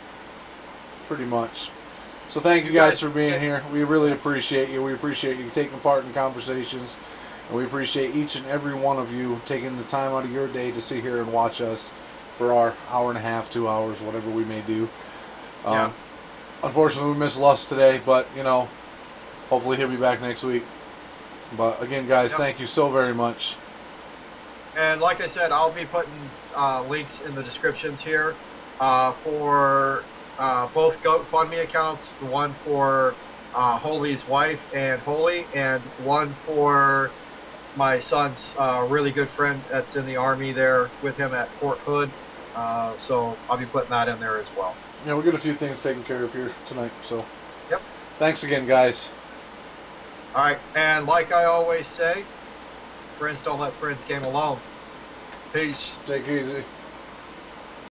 Pretty much. So thank you guys for being here. We really appreciate you. We appreciate you taking part in conversations. And we appreciate each and every one of you taking the time out of your day to sit here and watch us for our hour and a half, 2 hours, whatever we may do. Yeah. Unfortunately, we missed Lust today, but, you know... Hopefully he'll be back next week. But again, guys, thank you so very much. And like I said, I'll be putting links in the descriptions here for both GoFundMe accounts. The one for Holy's wife and Holy, and one for my son's really good friend that's in the Army there with him at Fort Hood. So I'll be putting that in there as well. Yeah, we'll get a few things taken care of here tonight. So thanks again, guys. All right, and like I always say, friends don't let friends game alone. Peace. Take it easy.